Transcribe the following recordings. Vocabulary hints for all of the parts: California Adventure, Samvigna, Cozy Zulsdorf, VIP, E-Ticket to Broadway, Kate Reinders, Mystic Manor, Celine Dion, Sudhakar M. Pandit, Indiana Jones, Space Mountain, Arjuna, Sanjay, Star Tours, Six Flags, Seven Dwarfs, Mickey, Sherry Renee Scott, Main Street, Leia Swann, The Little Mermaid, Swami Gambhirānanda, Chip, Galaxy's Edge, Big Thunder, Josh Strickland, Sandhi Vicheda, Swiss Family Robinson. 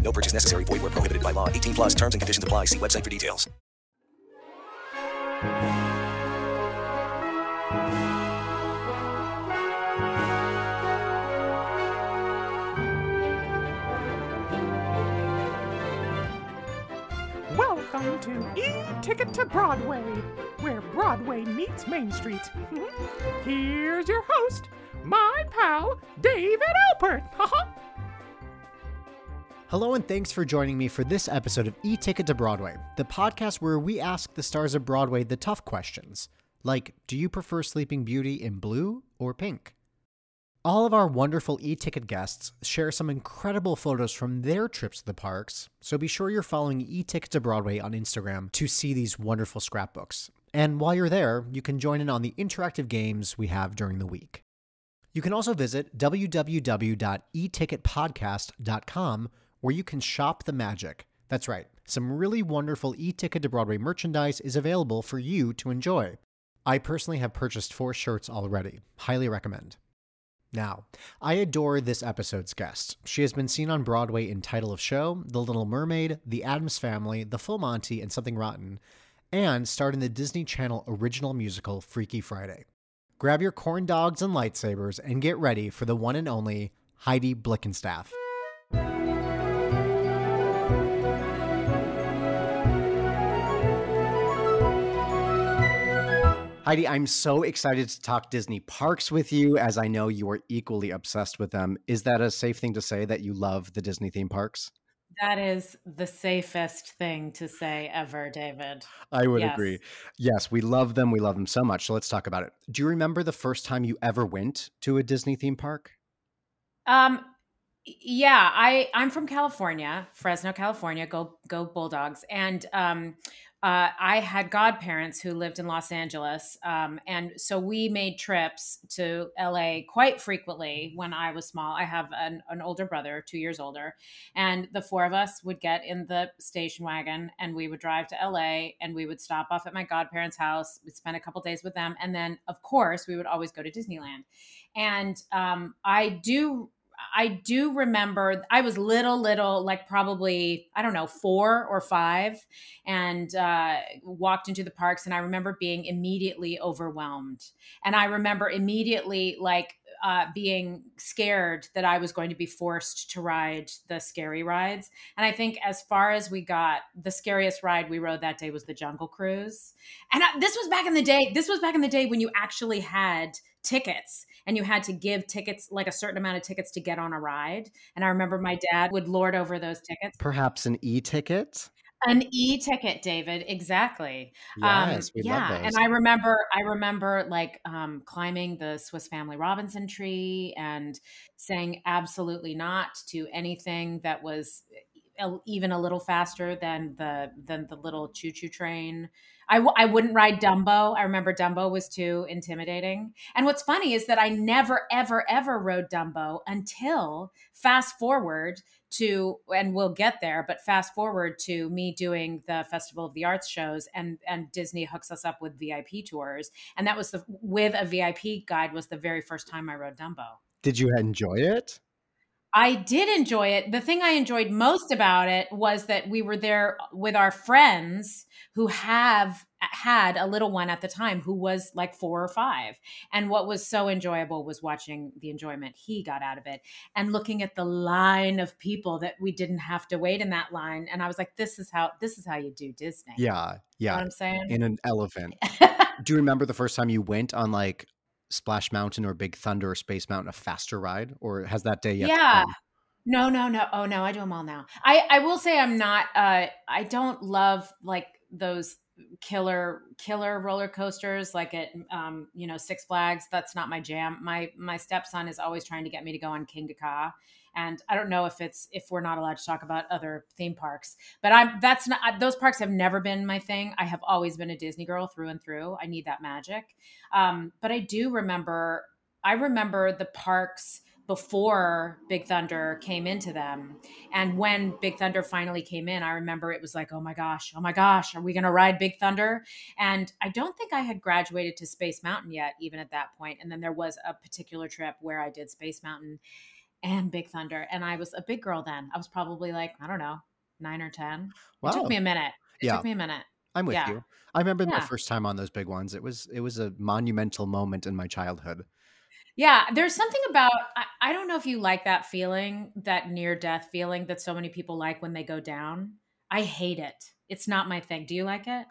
No purchase necessary. Void where prohibited by law. 18 plus terms and conditions apply. See website for details. Welcome to E-Ticket to Broadway, where Broadway meets Main Street. Here's your host, my pal, David Alpert. Hello and thanks for joining me for this episode of E-Ticket to Broadway, the podcast where we ask the stars of Broadway the tough questions, like, do you prefer Sleeping Beauty in blue or pink? All of our wonderful E-Ticket guests share some incredible photos from their trips to the parks, so be sure you're following E-Ticket to Broadway on Instagram to see these wonderful scrapbooks. And while you're there, you can join in on the interactive games we have during the week. You can also visit www.eticketpodcast.com where you can shop the magic. That's right, some really wonderful E-Ticket to Broadway merchandise is available for you to enjoy. I personally have purchased 4 shirts already. Highly recommend. Now, I adore this episode's guest. She has been seen on Broadway in Title of Show, The Little Mermaid, The Addams Family, The Full Monty, and Something Rotten, and starred in the Disney Channel original musical Freaky Friday. Grab your corn dogs and lightsabers and get ready for the one and only Heidi Blickenstaff. Heidi, I'm so excited to talk Disney parks with you, as I know you are equally obsessed with them. Is that a safe thing to say that you love the Disney theme parks? That is the safest thing to say ever, David. I would agree. Yes, we love them. We love them so much. So let's talk about it. Do you remember the first time you ever went to a Disney theme park? Yeah, I'm from California, Fresno, California. Go Bulldogs. And I had godparents who lived in Los Angeles. And so we made trips to LA quite frequently when I was small. I have an older brother, 2 years older, and the four of us would get in the station wagon and we would drive to LA and we would stop off at my godparents' house. We'd spend a couple days with them. And then, of course, we would always go to Disneyland. And I do remember I was little, like probably, I don't know, 4 or 5, and walked into the parks. And I remember being immediately overwhelmed. And I remember immediately being scared that I was going to be forced to ride the scary rides. And I think as far as we got, the scariest ride we rode that day was the Jungle Cruise. And this was back in the day. This was back in the day when you actually had tickets and you had to give tickets, like a certain amount of tickets to get on a ride. And I remember my dad would lord over those tickets. Perhaps an e-ticket? An e-ticket, David. Exactly. Yes, we love those. And I remember like climbing the Swiss Family Robinson tree and saying absolutely not to anything that was even a little faster than the little choo-choo train. I wouldn't ride Dumbo. I remember Dumbo was too intimidating. And what's funny is that I never, ever, ever rode Dumbo until fast forward to, and we'll get there, but fast forward to me doing the Festival of the Arts shows and Disney hooks us up with VIP tours. And that was with a VIP guide was the very first time I rode Dumbo. Did you enjoy it? I did enjoy it. The thing I enjoyed most about it was that we were there with our friends who had a little one at the time who was like 4 or 5. And what was so enjoyable was watching the enjoyment he got out of it and looking at the line of people that we didn't have to wait in that line. And I was like, this is how you do Disney. Yeah. Yeah. You know what I'm saying? In an elephant. Do you remember the first time you went on like Splash Mountain or Big Thunder or Space Mountain, a faster ride, or has that day yet? Yeah. No. Oh no. I do them all now. I will say I'm not, I don't love like those killer roller coasters like at Six Flags. That's not my jam. My stepson is always trying to get me to go on King Kaka, and I don't know if we're not allowed to talk about other theme parks, but those parks have never been my thing. I have always been a Disney girl through and through. I need that magic. But I remember the parks before Big Thunder came into them. And when Big Thunder finally came in, I remember it was like, oh my gosh, are we going to ride Big Thunder? And I don't think I had graduated to Space Mountain yet, even at that point. And then there was a particular trip where I did Space Mountain and Big Thunder. And I was a big girl then. I was probably like, I don't know, 9 or 10. Wow. It took me a minute. I'm with you. I remember my first time on those big ones. It was a monumental moment in my childhood. Yeah, there's something about, I don't know if you like that feeling, that near-death feeling that so many people like when they go down. I hate it. It's not my thing. Do you like it?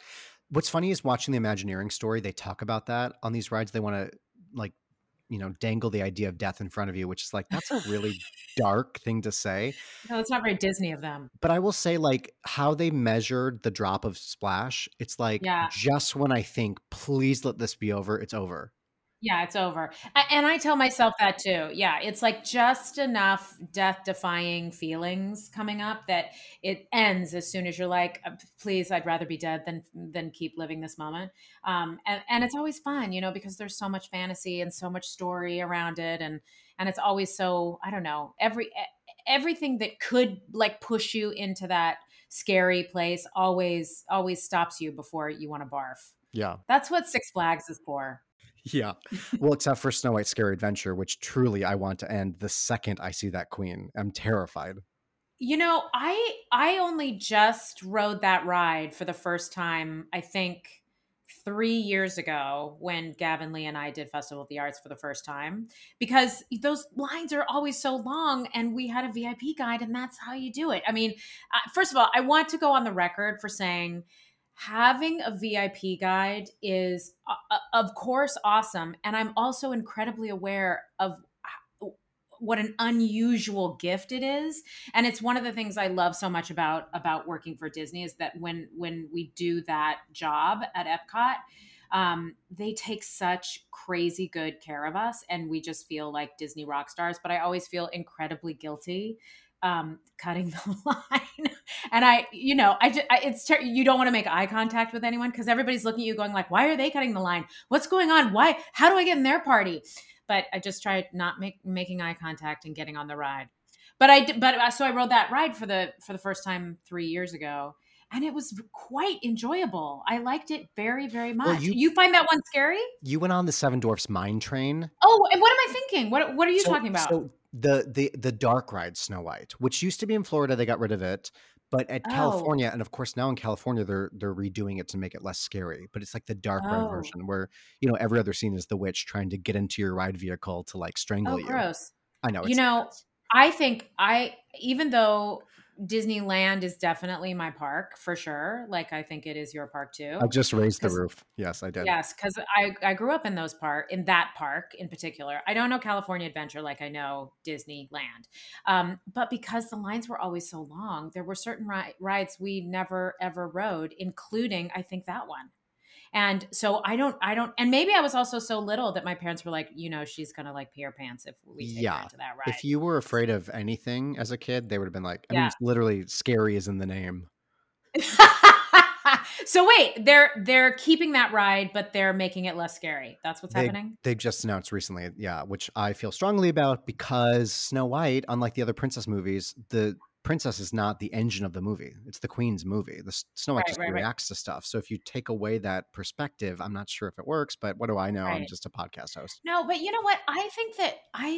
What's funny is watching The Imagineering Story, they talk about that. On these rides, they want to like, dangle the idea of death in front of you, which is like, that's a really dark thing to say. No, it's not very Disney of them. But I will say like how they measured the drop of Splash, it's like, just when I think, please let this be over, it's over. Yeah, it's over. And I tell myself that too. Yeah, it's like just enough death-defying feelings coming up that it ends as soon as you're like, please, I'd rather be dead than keep living this moment. And it's always fun, because there's so much fantasy and so much story around it. And it's always so, I don't know, everything that could like push you into that scary place always stops you before you want to barf. Yeah. That's what Six Flags is for. Yeah. Well, except for Snow White's Scary Adventure, which truly I want to end the second I see that queen. I'm terrified. I only just rode that ride for the first time, I think 3 years ago when Gavin Lee and I did Festival of the Arts for the first time, because those lines are always so long and we had a VIP guide and that's how you do it. I mean, first of all, I want to go on the record for saying having a VIP guide is, of course, awesome. And I'm also incredibly aware of what an unusual gift it is. And it's one of the things I love so much about working for Disney is that when we do that job at EPCOT, they take such crazy good care of us. And we just feel like Disney rock stars. But I always feel incredibly guilty cutting the line. And you don't want to make eye contact with anyone because everybody's looking at you going like, why are they cutting the line? What's going on? Why? How do I get in their party? But I just tried not making eye contact and getting on the ride. So I rode that ride for the first time 3 years ago. And it was quite enjoyable. I liked it very, very much. Well, you find that one scary? You went on the Seven Dwarfs Mine Train. Oh, and what am I thinking? What are you talking about? So the dark ride Snow White, which used to be in Florida, they got rid of it. But at California, and of course now in California, they're redoing it to make it less scary. But it's like the dark ride version where, every other scene is the witch trying to get into your ride vehicle to like strangle you. Gross. I know. I think even though Disneyland is definitely my park for sure. Like I think it is your park too. I just raised the roof. Yes, I did. Yes, because I grew up in that park in particular. I don't know California Adventure like I know Disneyland, but because the lines were always so long, there were certain rides we never ever rode, including I think that one. And so I don't, and maybe I was also so little that my parents were like, she's going to like pee her pants if we take her to that ride. If you were afraid of anything as a kid, they would have been like, I mean, it's literally scary is in the name. So wait, they're keeping that ride, but they're making it less scary. That's what's happening? They've just announced recently, which I feel strongly about because Snow White, unlike the other princess movies, the princess is not the engine of the movie. It's the queen's movie. The Snow White reacts to stuff. So if you take away that perspective, I'm not sure if it works, but what do I know? Right. I'm just a podcast host. No, but you know what? I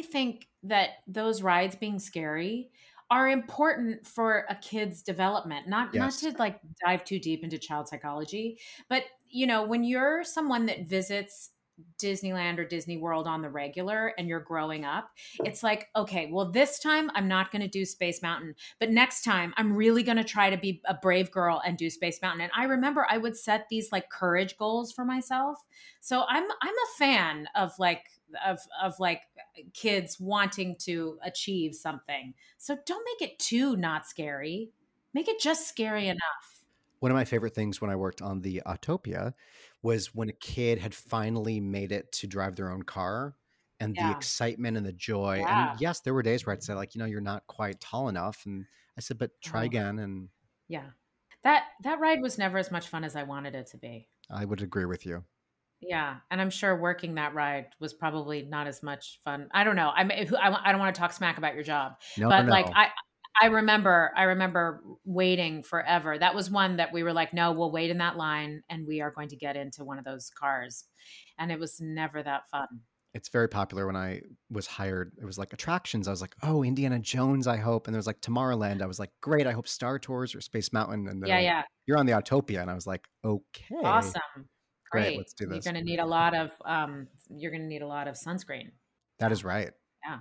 think that those rides being scary are important for a kid's development. Not to like dive too deep into child psychology, but you know, when you're someone that visits Disneyland or Disney World on the regular and you're growing up, it's like, okay, well, this time I'm not going to do Space Mountain, but next time I'm really going to try to be a brave girl and do Space Mountain. And I remember I would set these like courage goals for myself. So I'm a fan of kids wanting to achieve something. So don't make it too not scary. Make it just scary enough. One of my favorite things when I worked on the Autopia was when a kid had finally made it to drive their own car and the excitement and the joy. Yeah. And yes, there were days where I'd say like, you know, you're not quite tall enough. And I said, but try again. And yeah, that ride was never as much fun as I wanted it to be. I would agree with you. Yeah. And I'm sure working that ride was probably not as much fun. I don't know. I don't want to talk smack about your job, but no. I remember waiting forever. That was one that we were like, no, we'll wait in that line and we are going to get into one of those cars. And it was never that fun. It's very popular. When I was hired, it was like attractions. I was like, oh, Indiana Jones, I hope. And there was like Tomorrowland. I was like, great. I hope Star Tours or Space Mountain. And you're on the Autopia. And I was like, okay. Awesome. Great. Let's do this. You're going to need a lot of, sunscreen. That is right. Yeah.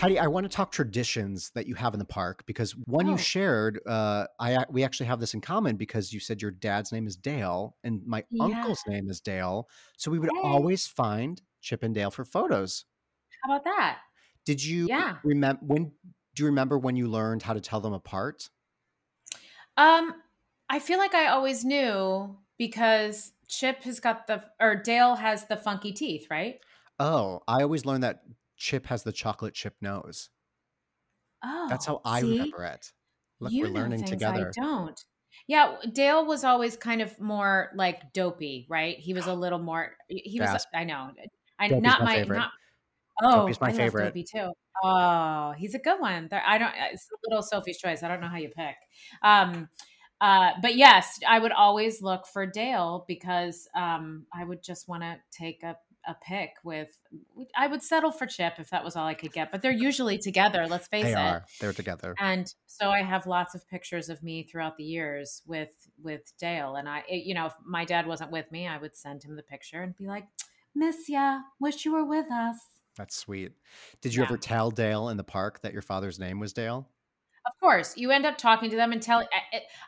Heidi, I want to talk traditions that you have in the park, because one you shared, we actually have this in common because you said your dad's name is Dale and my uncle's name is Dale. So we would always find Chip and Dale for photos. How about that? Did you remember when you learned how to tell them apart? I feel like I always knew because Chip has got Dale has the funky teeth, right? Oh, I always learned that Chip has the chocolate chip nose. Oh, that's how I remember it. Look, we're learning together. I don't. Yeah, Dale was always kind of more like Dopey, right? He was a little more. He was. I know. Dopey's not my favorite. Dopey's my favorite. Dopey too. Oh, he's a good one. It's a little Sophie's Choice. I don't know how you pick. But yes, I would always look for Dale because I would just want to take a pick with, I would settle for Chip if that was all I could get, but they're usually together. Let's face it. They are. They're together. And so I have lots of pictures of me throughout the years with Dale. And if my dad wasn't with me, I would send him the picture and be like, miss ya. Wish you were with us. That's sweet. Did you ever tell Dale in the park that your father's name was Dale? Of course, you end up talking to them and tell.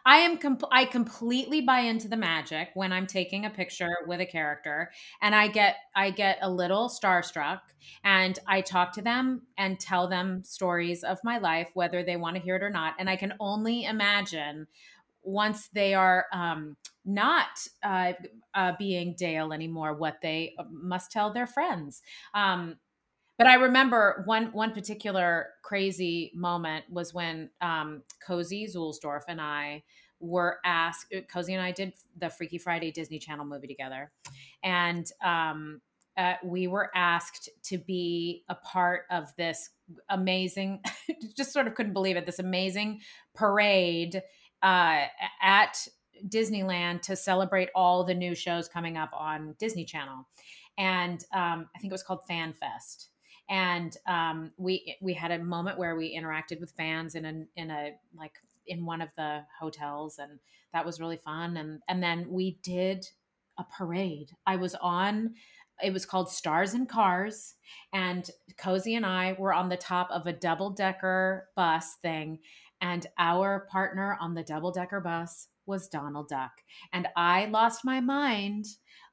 I completely buy into the magic when I'm taking a picture with a character, and I get a little starstruck, and I talk to them and tell them stories of my life, whether they want to hear it or not. And I can only imagine once they are not being Dale anymore, what they must tell their friends. But I remember one particular crazy moment was when Cozy Zulsdorf and I were asked. Cozy and I did the Freaky Friday Disney Channel movie together, and we were asked to be a part of this amazing. Just sort of couldn't believe it. This amazing parade at Disneyland to celebrate all the new shows coming up on Disney Channel, and I think it was called Fan Fest. And we had a moment where we interacted with fans in one of the hotels, and that was really fun. And then we did a parade. It was called Stars and Cars, and Cozy and I were on the top of a double-decker bus thing, and our partner on the double-decker bus was Donald Duck. And I lost my mind.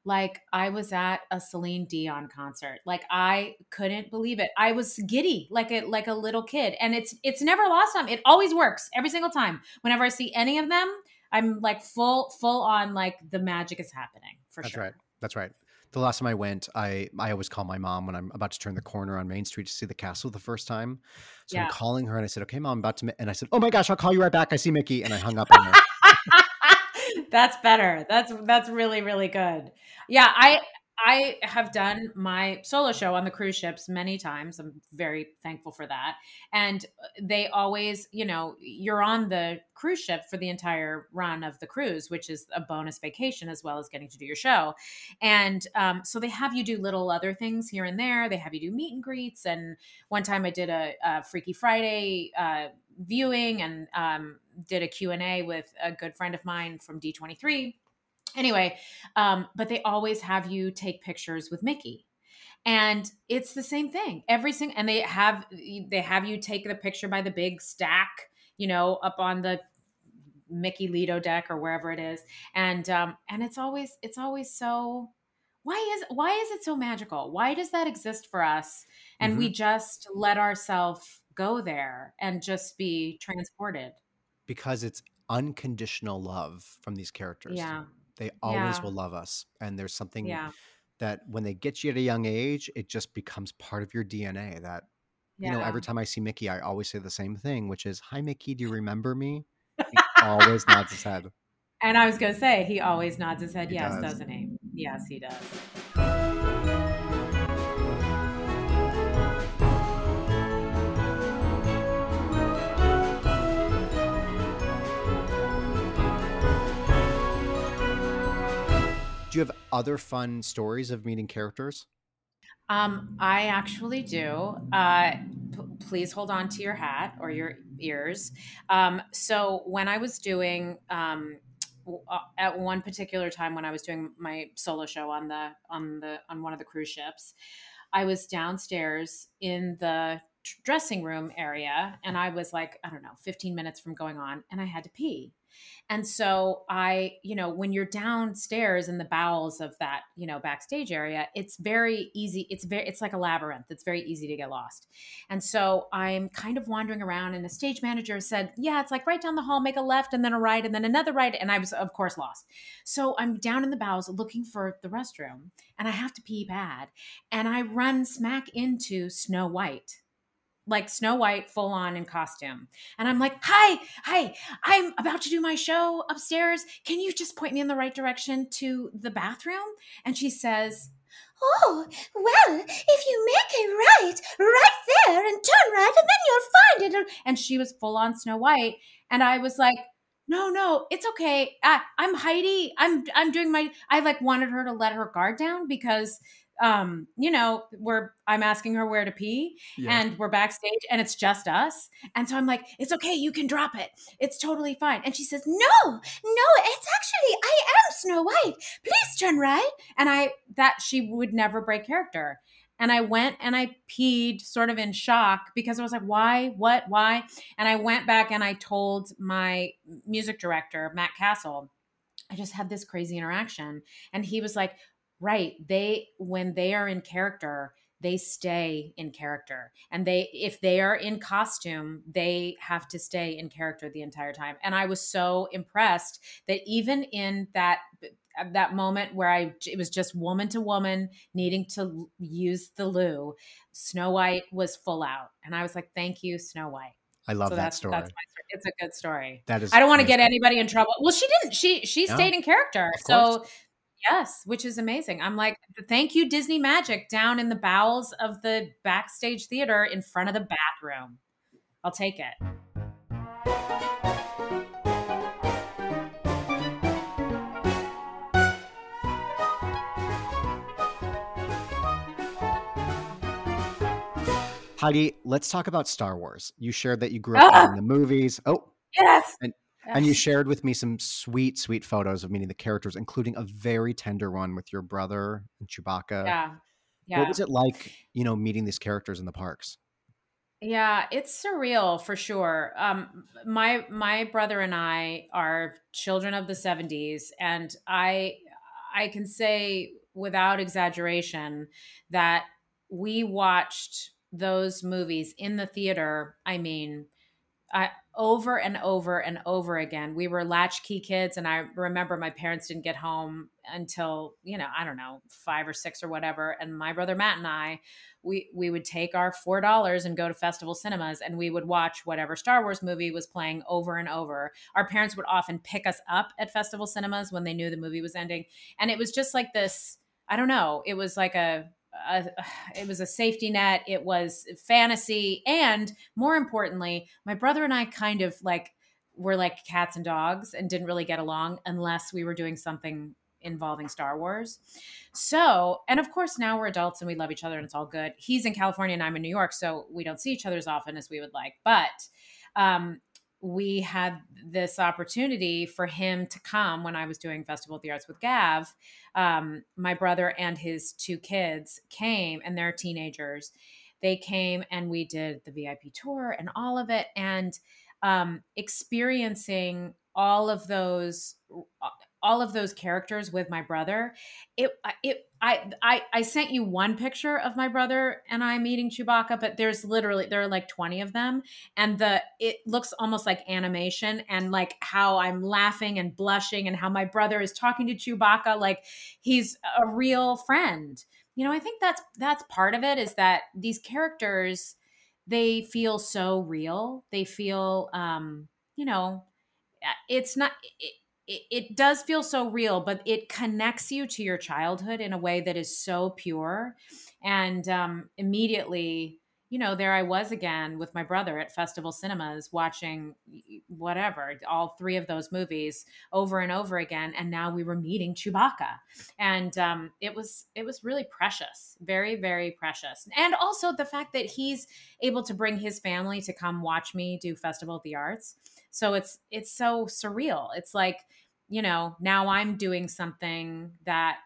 Like I was at a Celine Dion concert. Like I couldn't believe it. I was giddy, like a little kid. And it's never lost on me. It always works every single time. Whenever I see any of them, I'm like full on, like the magic is happening for sure. That's right. The last time I went, I always call my mom when I'm about to turn the corner on Main Street to see the castle the first time. So I'm calling her and I said, okay, mom, I'm about to, and I said, oh my gosh, I'll call you right back. I see Mickey. And I hung up on her. That's better. That's really, really good. Yeah, I have done my solo show on the cruise ships many times. I'm very thankful for that. And they always, you know, you're on the cruise ship for the entire run of the cruise, which is a bonus vacation as well as getting to do your show. And so they have you do little other things here and there. They have you do meet and greets. And one time I did a Freaky Friday viewing and did a Q&A with a good friend of mine from D23. Anyway, but they always have you take pictures with Mickey, and it's the same thing. And they have you take the picture by the big stack, you know, up on the Mickey Lido deck or wherever it is. And it's always so, why is it so magical? Why does that exist for us? And we just let ourselves go there and just be transported. Because it's unconditional love from these characters. Yeah. They always will love us. And there's something that when they get you at a young age, it just becomes part of your DNA that, you know, every time I see Mickey, I always say the same thing, which is, "Hi, Mickey, do you remember me?" He always nods his head. And I was going to say, he always nods his head. He yes, does. Doesn't he? Yes, he does. Do you have other fun stories of meeting characters? I actually do. Please hold on to your hat or your ears. So when I was doing, at one particular time when I was doing my solo show on one of the cruise ships, I was downstairs in the dressing room area, and I was like, I don't know, 15 minutes from going on, and I had to pee. And so I, you know, when you're downstairs in the bowels of that, you know, backstage area, it's very easy. It's like a labyrinth. It's very easy to get lost. And so I'm kind of wandering around, and the stage manager said, yeah, it's like right down the hall, make a left and then a right and then another right. And I was, of course, lost. So I'm down in the bowels looking for the restroom, and I have to pee bad. And I run smack into Snow White. Like Snow White full on in costume. And I'm like, hi, I'm about to do my show upstairs. Can you just point me in the right direction to the bathroom? And she says, "Oh, well, if you make a right there and turn right, and then you'll find it." And she was full on Snow White. And I was like, no, it's okay. I'm Heidi. I'm doing my, I like wanted her to let her guard down because you know, I'm asking her where to pee and we're backstage and it's just us. And so I'm like, it's okay. You can drop it. It's totally fine. And she says, no, it's actually, I am Snow White. Please turn right. And she would never break character. And I went and I peed sort of in shock because I was like, why? And I went back and I told my music director, Matt Castle, I just had this crazy interaction. And he was like, right. When they are in character, they stay in character. And if they are in costume, they have to stay in character the entire time. And I was so impressed that even in that moment where it was just woman to woman needing to use the loo, Snow White was full out. And I was like, thank you, Snow White. I love that story. That's my story. It's a good story. That is. I don't want to get anybody in trouble. Well, she didn't. She stayed in character. So. Yes, which is amazing. I'm like, thank you, Disney Magic, down in the bowels of the backstage theater in front of the bathroom. I'll take it. Heidi, let's talk about Star Wars. You shared that you grew up in the movies. Oh, yes. And you shared with me some sweet, sweet photos of meeting the characters, including a very tender one with your brother and Chewbacca. Yeah. What was it like, you know, meeting these characters in the parks? Yeah, it's surreal for sure. My brother and I are children of the 70s, and I can say without exaggeration that we watched those movies in the theater. I mean, over and over and over again. We were latchkey kids, and I remember my parents didn't get home until, you know, I don't know, 5 or 6 or whatever. And my brother Matt and I, we would take our $4 and go to Festival Cinemas, and we would watch whatever Star Wars movie was playing over and over. Our parents would often pick us up at Festival Cinemas when they knew the movie was ending. And it was just like this, I don't know, it was like it was a safety net. It was fantasy. And more importantly, my brother and I kind of like were like cats and dogs and didn't really get along unless we were doing something involving Star Wars. So, and of course now we're adults and we love each other and it's all good. He's in California and I'm in New York, so we don't see each other as often as we would like, but, we had this opportunity for him to come when I was doing Festival of the Arts with Gav. My brother and his 2 kids came, and they're teenagers. They came and we did the VIP tour and all of it, and experiencing all of those characters with my brother. I sent you one picture of my brother and I meeting Chewbacca, but there are like 20 of them. And it looks almost like animation, and like how I'm laughing and blushing and how my brother is talking to Chewbacca like he's a real friend. You know, I think that's part of it, is that these characters, they feel so real. They feel, you know, it's not... It does feel so real, but it connects you to your childhood in a way that is so pure. And immediately, you know, there I was again with my brother at Festival Cinemas watching whatever, all 3 of those movies over and over again. And now we were meeting Chewbacca. And it was really precious, very, very precious. And also the fact that he's able to bring his family to come watch me do Festival of the Arts. So it's so surreal. It's like, you know, now I'm doing something that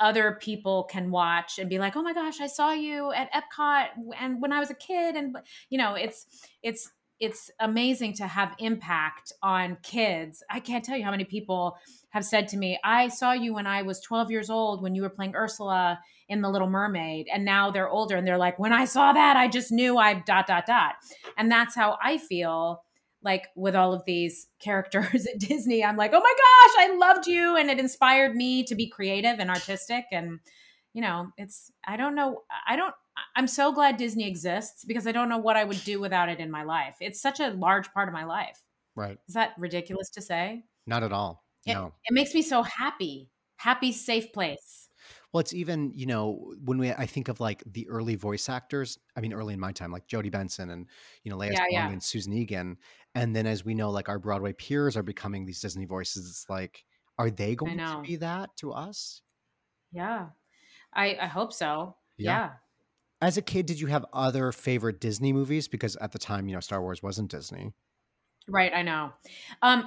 other people can watch and be like, oh my gosh, I saw you at EPCOT and when I was a kid. And, you know, it's amazing to have impact on kids. I can't tell you how many people have said to me, I saw you when I was 12 years old when you were playing Ursula in The Little Mermaid. And now they're older and they're like, when I saw that, I just knew I ... And that's how I feel. Like with all of these characters at Disney, I'm like, oh my gosh, I loved you. And it inspired me to be creative and artistic. And, you know, I'm so glad Disney exists, because I don't know what I would do without it in my life. It's such a large part of my life. Right. Is that ridiculous to say? Not at all. No. It makes me so happy. Happy, safe place. Well, it's even, you know, when I think of like the early voice actors, I mean, early in my time, like Jodie Benson and, you know, Leia Swann and Susan Egan. And then as we know, like our Broadway peers are becoming these Disney voices. It's like, are they going to be that to us? Yeah, I hope so. Yeah. As a kid, did you have other favorite Disney movies? Because at the time, you know, Star Wars wasn't Disney. Right, I know.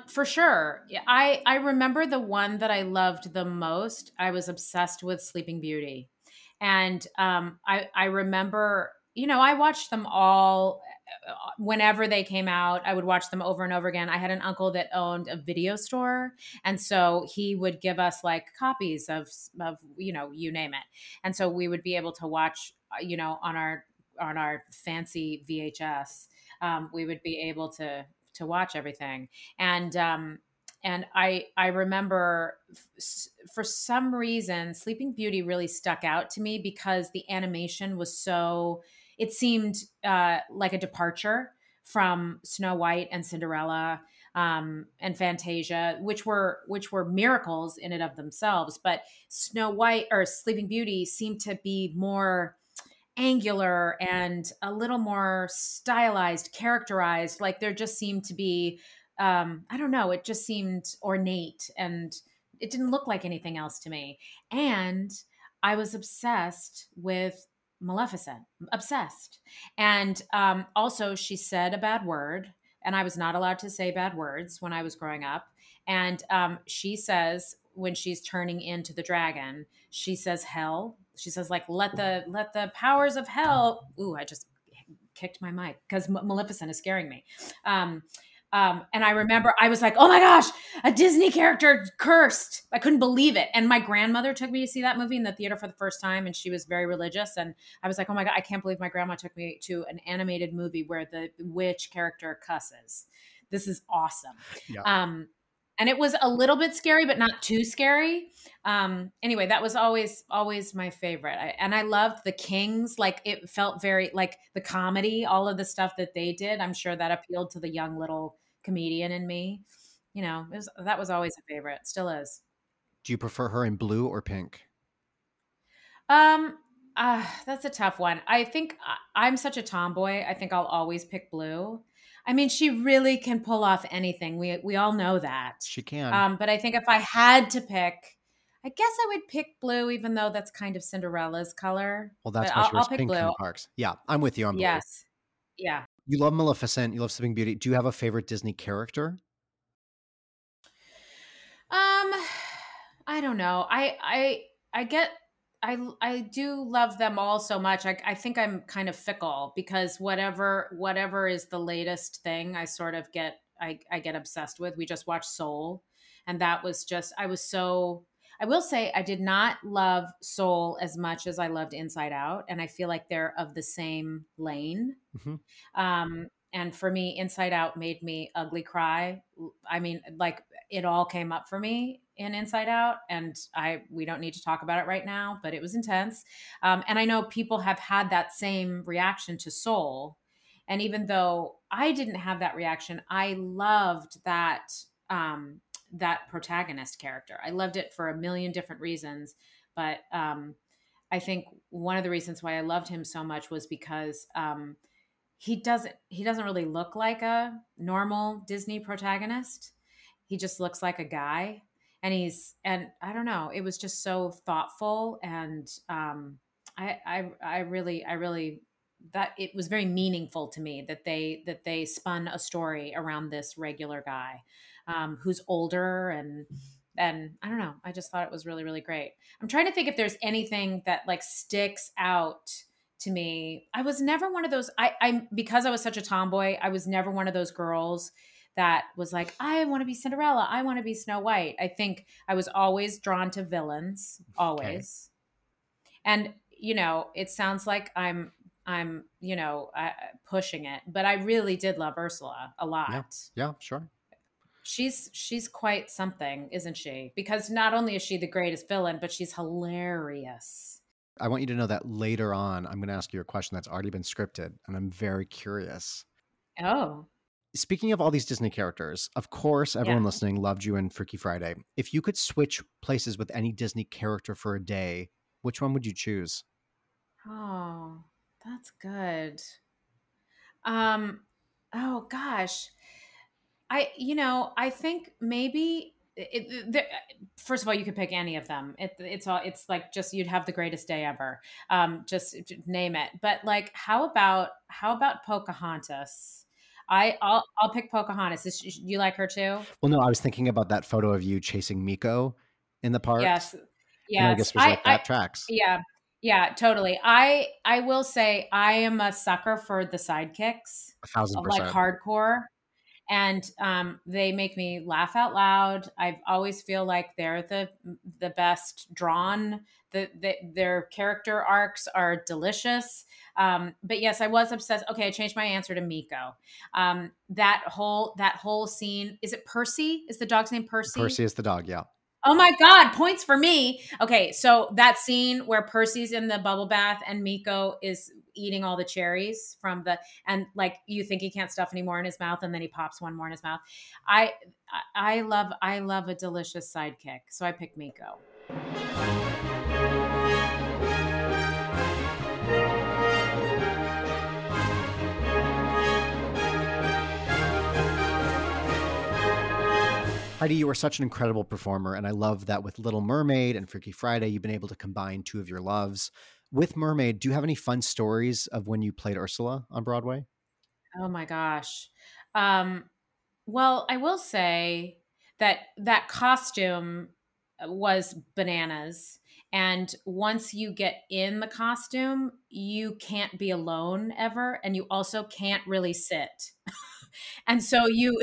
For sure. I remember the one that I loved the most. I was obsessed with Sleeping Beauty. And I remember, you know, I watched them all whenever they came out. I would watch them over and over again. I had an uncle that owned a video store. And so he would give us like copies of, you know, you name it. And so we would be able to watch, you know, on our fancy VHS, we would be able to watch everything. And I remember for some reason, Sleeping Beauty really stuck out to me because the animation was so, it seemed like a departure from Snow White and Cinderella and Fantasia, which were miracles in and of themselves. But Snow White or Sleeping Beauty seemed to be more angular and a little more stylized, characterized. Like there just seemed to be, I don't know, it just seemed ornate and it didn't look like anything else to me. And I was obsessed with Maleficent, obsessed. And also she said a bad word, and I was not allowed to say bad words when I was growing up. And she says, when she's turning into the dragon, she says hell. She says, like, let the powers of hell. Ooh, I just kicked my mic because Maleficent is scaring me. And I remember I was like, oh my gosh, a Disney character cursed. I couldn't believe it. And my grandmother took me to see that movie in the theater for the first time. And she was very religious. And I was like, oh my God, I can't believe my grandma took me to an animated movie where the witch character cusses. This is awesome. Yeah. And it was a little bit scary, but not too scary. Anyway, that was always my favorite. I loved the Kings. Like, it felt very like the comedy, all of the stuff that they did. I'm sure that appealed to the young little comedian in me. You know, that was always a favorite. Still is. Do you prefer her in blue or pink? That's a tough one. I think I'm such a tomboy. I think I'll always pick blue. I mean, she really can pull off anything. We all know that. She can. But I think if I had to pick, I guess I would pick blue, even though that's kind of Cinderella's color. Well, that's why she was pink in the parks. Yeah, I'm with you on blue. Yes. Yeah. You love Maleficent. You love Sleeping Beauty. Do you have a favorite Disney character? I don't know. I do love them all so much. I think I'm kind of fickle because whatever is the latest thing, I sort of get obsessed with. We just watched Soul, and that was just, I will say I did not love Soul as much as I loved Inside Out. And I feel like they're of the same lane. Mm-hmm. And for me, Inside Out made me ugly cry. I mean, like, it all came up for me in Inside Out, and we don't need to talk about it right now, but it was intense. And I know people have had that same reaction to Soul. And even though I didn't have that reaction, I loved that protagonist character. I loved it for a million different reasons. But I think one of the reasons why I loved him so much was because he doesn't really look like a normal Disney protagonist. He just looks like a guy, and I don't know, it was just so thoughtful. And I really it was very meaningful to me that they spun a story around this regular guy who's older and I don't know. I just thought it was really, really great. I'm trying to think if there's anything that like sticks out to me. I was never one of those, because I was such a tomboy, I was never one of those girls that was like, I want to be Cinderella, I want to be Snow White. I think I was always drawn to villains, always. Okay. And, you know, it sounds like I'm, you know, pushing it, but I really did love Ursula a lot. Yeah sure. She's quite something, isn't she? Because not only is she the greatest villain, but she's hilarious. I want you to know that later on, I'm going to ask you a question that's already been scripted, and I'm very curious. Oh. Speaking of all these Disney characters, of course, everyone listening loved you in Freaky Friday. If you could switch places with any Disney character for a day, which one would you choose? Oh, that's good. Oh, gosh. I think maybe... first of all, you could pick any of them. It's like, just, you'd have the greatest day ever. Just name it. But like, how about Pocahontas? I'll pick Pocahontas. You like her too? Well, no, I was thinking about that photo of you chasing Miko in the park. Yes. And I guess it was like that tracks. Yeah, totally. I will say I am a sucker for the sidekicks. 1,000%. Like hardcore. And they make me laugh out loud. I always feel like they're the best drawn. Their character arcs are delicious. But yes, I was obsessed. Okay, I changed my answer to Miko. That whole scene. Is it Percy? Is the dog's name Percy? Percy is the dog, yeah. Oh my God, points for me. Okay, so that scene where Percy's in the bubble bath and Miko is eating all the cherries and like, you think he can't stuff any more in his mouth, and then he pops one more in his mouth. I love a delicious sidekick, so I picked Miko. Heidi, you are such an incredible performer, and I love that with Little Mermaid and Freaky Friday, you've been able to combine two of your loves. With Mermaid, do you have any fun stories of when you played Ursula on Broadway? Oh my gosh. Well, I will say that costume was bananas. And once you get in the costume, you can't be alone ever. And you also can't really sit. And so you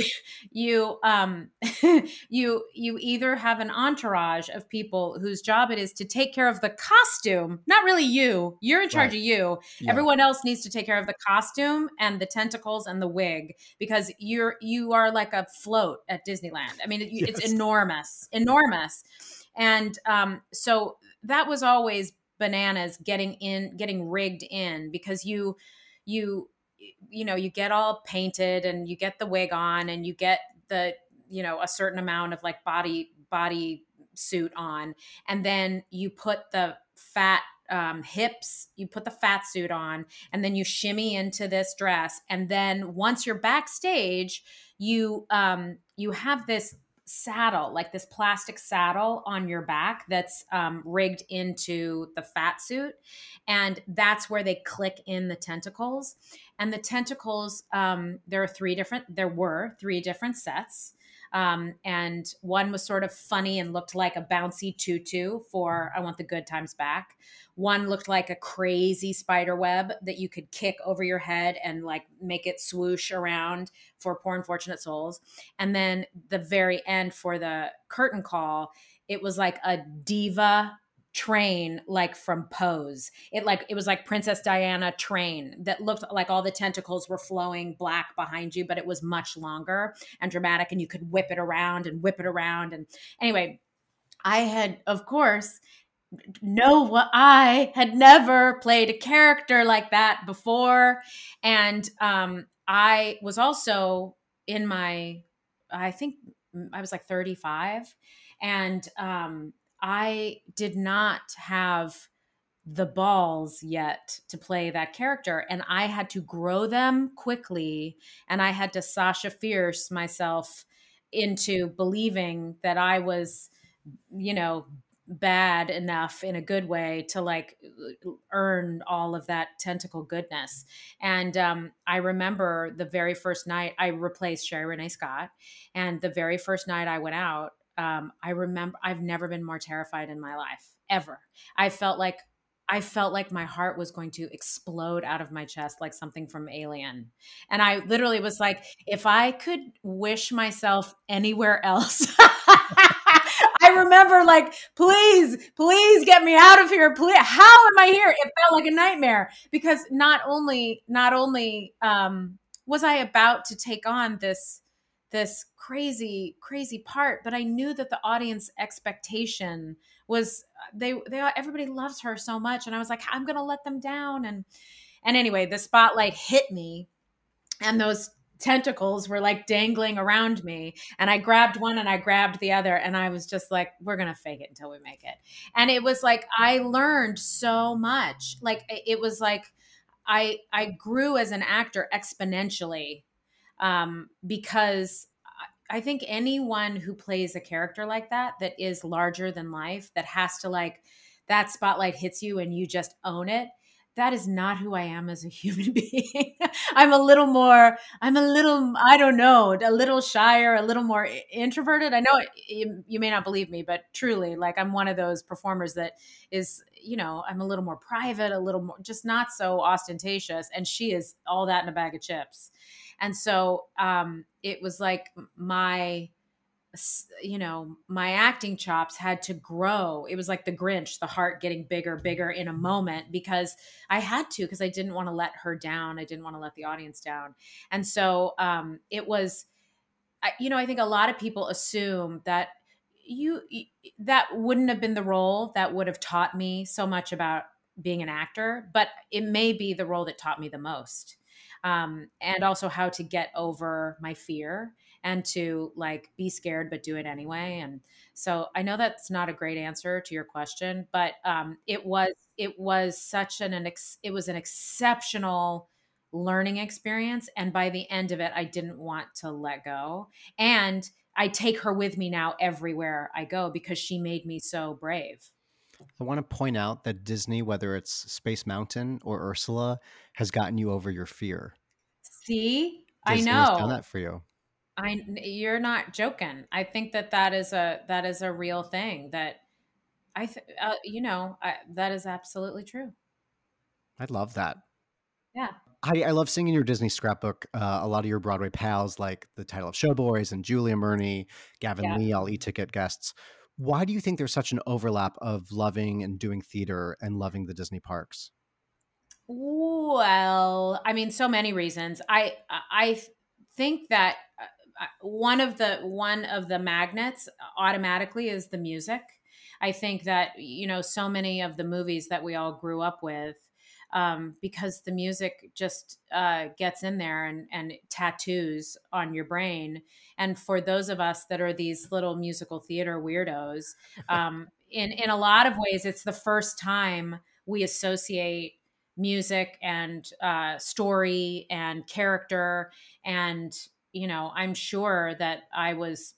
either have an entourage of people whose job it is to take care of the costume, not really you, you're in charge right. of you. Yeah. Everyone else needs to take care of the costume and the tentacles and the wig, because you are like a float at Disneyland. I mean, it's yes. enormous. And so that was always bananas, getting rigged in, because you know, you get all painted and you get the wig on and you get the, you know, a certain amount of like body suit on. And then you put the fat hips, you put the fat suit on, and then you shimmy into this dress. And then once you're backstage, you have this saddle, like this plastic saddle on your back that's rigged into the fat suit. And that's where they click in the tentacles. And the tentacles, there were three different sets. And one was sort of funny and looked like a bouncy tutu for I Want the Good Times Back. One looked like a crazy spider web that you could kick over your head and like make it swoosh around for Poor Unfortunate Souls. And then the very end for the curtain call, it was like a diva train, like from Pose. It was like Princess Diana train that looked like all the tentacles were flowing black behind you, but it was much longer and dramatic, and you could whip it around. And anyway, I had never played a character like that before. And I was also in my, I think I was like 35, and I did not have the balls yet to play that character, and I had to grow them quickly, and I had to Sasha Fierce myself into believing that I was, you know, bad enough in a good way to like earn all of that tentacle goodness. And I remember the very first night I replaced Sherry Renee Scott, and the very first night I went out, I remember I've never been more terrified in my life ever. I felt like my heart was going to explode out of my chest, like something from Alien. And I literally was like, if I could wish myself anywhere else, I remember like, please get me out of here. Please. How am I here? It felt like a nightmare, because not only was I about to take on this crazy part, but I knew that the audience expectation was everybody loves her so much, and I was like, I'm gonna let them down. And anyway, the spotlight hit me, and those tentacles were like dangling around me, and I grabbed one and I grabbed the other, and I was just like, we're gonna fake it until we make it. And it was like I learned so much. Like it was like I grew as an actor exponentially. Because I think anyone who plays a character like that is larger than life, that has to like, that spotlight hits you and you just own it. That is not who I am as a human being. I'm a little shyer, a little more introverted. I know you may not believe me, but truly, like I'm one of those performers that is, you know, I'm a little more private, a little more, just not so ostentatious. And she is all that in a bag of chips. And so it was like my, you know, my acting chops had to grow. It was like the Grinch, the heart getting bigger in a moment, because I had to, because I didn't want to let her down. I didn't want to let the audience down. And so it was, you know, I think a lot of people assume that that wouldn't have been the role that would have taught me so much about being an actor, but it may be the role that taught me the most. And also how to get over my fear and to like be scared, but do it anyway. And so I know that's not a great answer to your question, but it was an exceptional learning experience. And by the end of it, I didn't want to let go. And I take her with me now everywhere I go, because she made me so brave. I want to point out that Disney, whether it's Space Mountain or Ursula, has gotten you over your fear. See, Disney, I know, has done that for you. You're not joking. I think that is a real thing. That that is absolutely true. I love that. Yeah. Heidi, I love seeing in your Disney scrapbook a lot of your Broadway pals, like the Title of Showboys and Julia Murney, Gavin Lee, all E-Ticket guests. Why do you think there's such an overlap of loving and doing theater and loving the Disney parks? Well, I mean, so many reasons. I think that one of the magnets automatically is the music. I think that, you know, so many of the movies that we all grew up with, because the music just gets in there and tattoos on your brain. And for those of us that are these little musical theater weirdos, in a lot of ways, it's the first time we associate music and story and character. And, you know, I'm sure that I was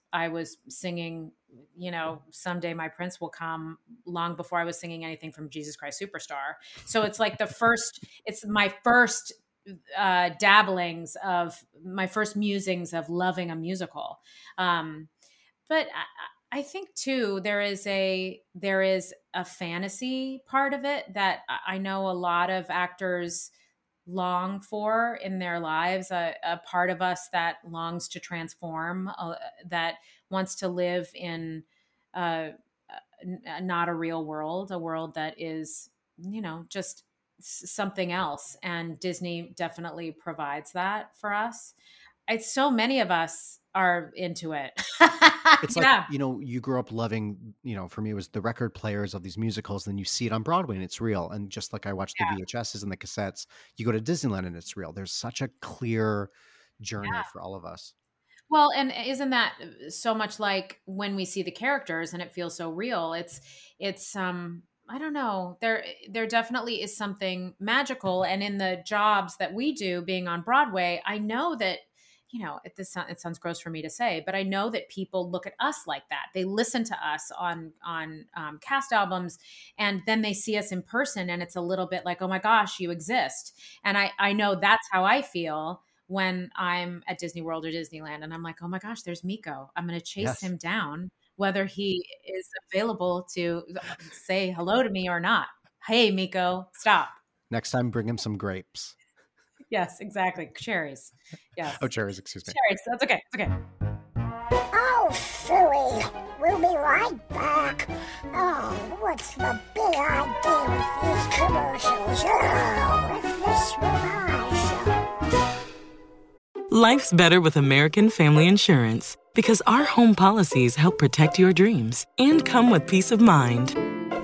singing, you know, Someday My Prince Will Come long before I was singing anything from Jesus Christ Superstar. So it's like it's my first musings of loving a musical. But I think too, there is a fantasy part of it that I know a lot of actors long for in their lives, a part of us that longs to transform, that wants to live in not a real world, a world that is, you know, just something else. And Disney definitely provides that for us. It's so many of us are into it. It's like, you know, you grew up loving, you know, for me, it was the record players of these musicals. Then you see it on Broadway and it's real. And just like I watched the VHSs and the cassettes, you go to Disneyland and it's real. There's such a clear journey for all of us. Well, and isn't that so much like when we see the characters and it feels so real? It's I don't know. There definitely is something magical. And in the jobs that we do being on Broadway, I know that, you know, it sounds gross for me to say, but I know that people look at us like that. They listen to us on cast albums, and then they see us in person, and it's a little bit like, oh my gosh, you exist. And I know that's how I feel when I'm at Disney World or Disneyland, and I'm like, oh my gosh, there's Miko. I'm going to chase him down, whether he is available to say hello to me or not. Hey, Miko, stop. Next time, bring him some grapes. Yes, exactly. Cherries. Yes. Oh, cherries, excuse me. Cherries, that's okay. It's okay. Oh, Philly, we'll be right back. Oh, what's the big idea with these commercials? Oh, if this were my show. Life's better with American Family Insurance, because our home policies help protect your dreams and come with peace of mind.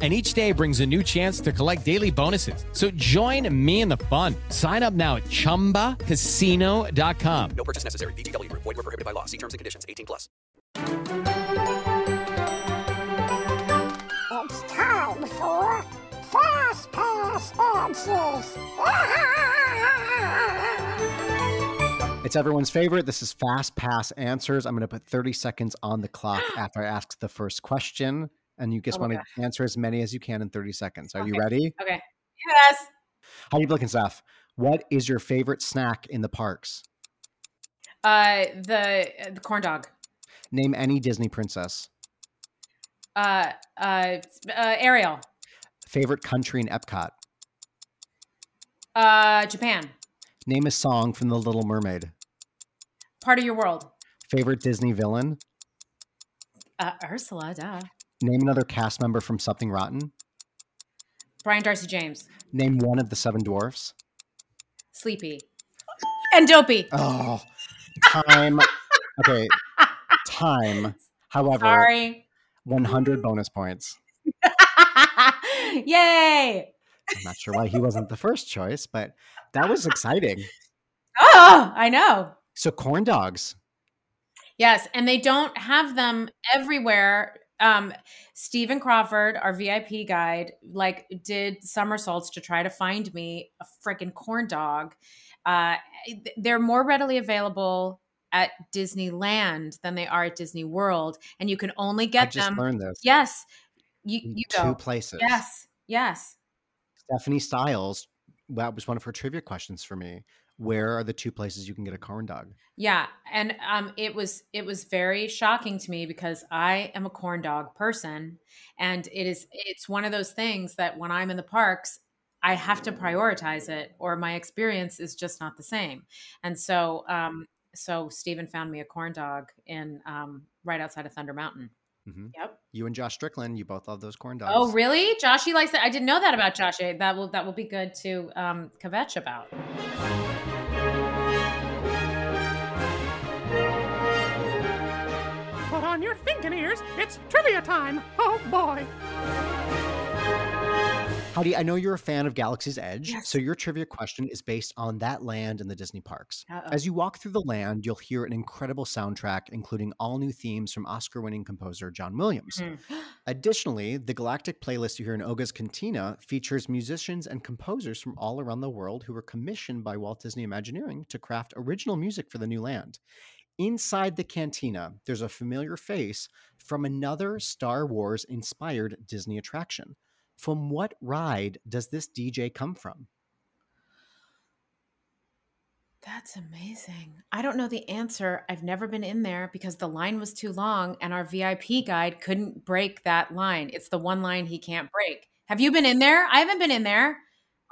And each day brings a new chance to collect daily bonuses. So join me in the fun. Sign up now at Chumbacasino.com. No purchase necessary. VGW. Void where prohibited by law. See terms and conditions. 18+. It's time for Fast Pass Answers. It's everyone's favorite. This is Fast Pass Answers. I'm going to put 30 seconds on the clock after I ask the first question. And you just want to answer as many as you can in 30 seconds. Are you ready? Okay. Yes. Heidi Blickenstaff, what is your favorite snack in the parks? The corn dog. Name any Disney princess. Ariel. Favorite country in EPCOT. Japan. Name a song from The Little Mermaid. Part of Your World. Favorite Disney villain. Ursula, duh. Name another cast member from Something Rotten. Brian Darcy James. Name one of the 7 dwarfs. Sleepy. And Dopey. Oh, time. Okay, time. However, sorry. 100 bonus points. Yay! I'm not sure why he wasn't the first choice, but that was exciting. Oh, I know. So corn dogs. Yes. And they don't have them everywhere. Stephen Crawford, our VIP guide, like did somersaults to try to find me a freaking corn dog. They're more readily available at Disneyland than they are at Disney World. And you can only get them. I just learned this. Yes. You go. Two places. Yes. Yes. Stephanie Stiles, that was one of her trivia questions for me. Where are the two places you can get a corn dog? Yeah. And it was very shocking to me because I am a corn dog person. And it's one of those things that when I'm in the parks, I have to prioritize it or my experience is just not the same. And so Stephen found me a corn dog in right outside of Thunder Mountain. Mm-hmm. Yep. You and Josh Strickland, you both love those corn dogs. Oh, really? Joshy likes that. I didn't know that about Joshy. That will be good to kvetch about. Put on your thinking ears. It's trivia time. Oh, boy. Heidi, I know you're a fan of Galaxy's Edge, yes. So your trivia question is based on that land and the Disney parks. Uh-oh. As you walk through the land, you'll hear an incredible soundtrack, including all new themes from Oscar-winning composer John Williams. Mm-hmm. Additionally, the galactic playlist you hear in Olga's Cantina features musicians and composers from all around the world who were commissioned by Walt Disney Imagineering to craft original music for the new land. Inside the cantina, there's a familiar face from another Star Wars-inspired Disney attraction. From what ride does this DJ come from? That's amazing. I don't know the answer. I've never been in there because the line was too long and our VIP guide couldn't break that line. It's the one line he can't break. Have you been in there? I haven't been in there.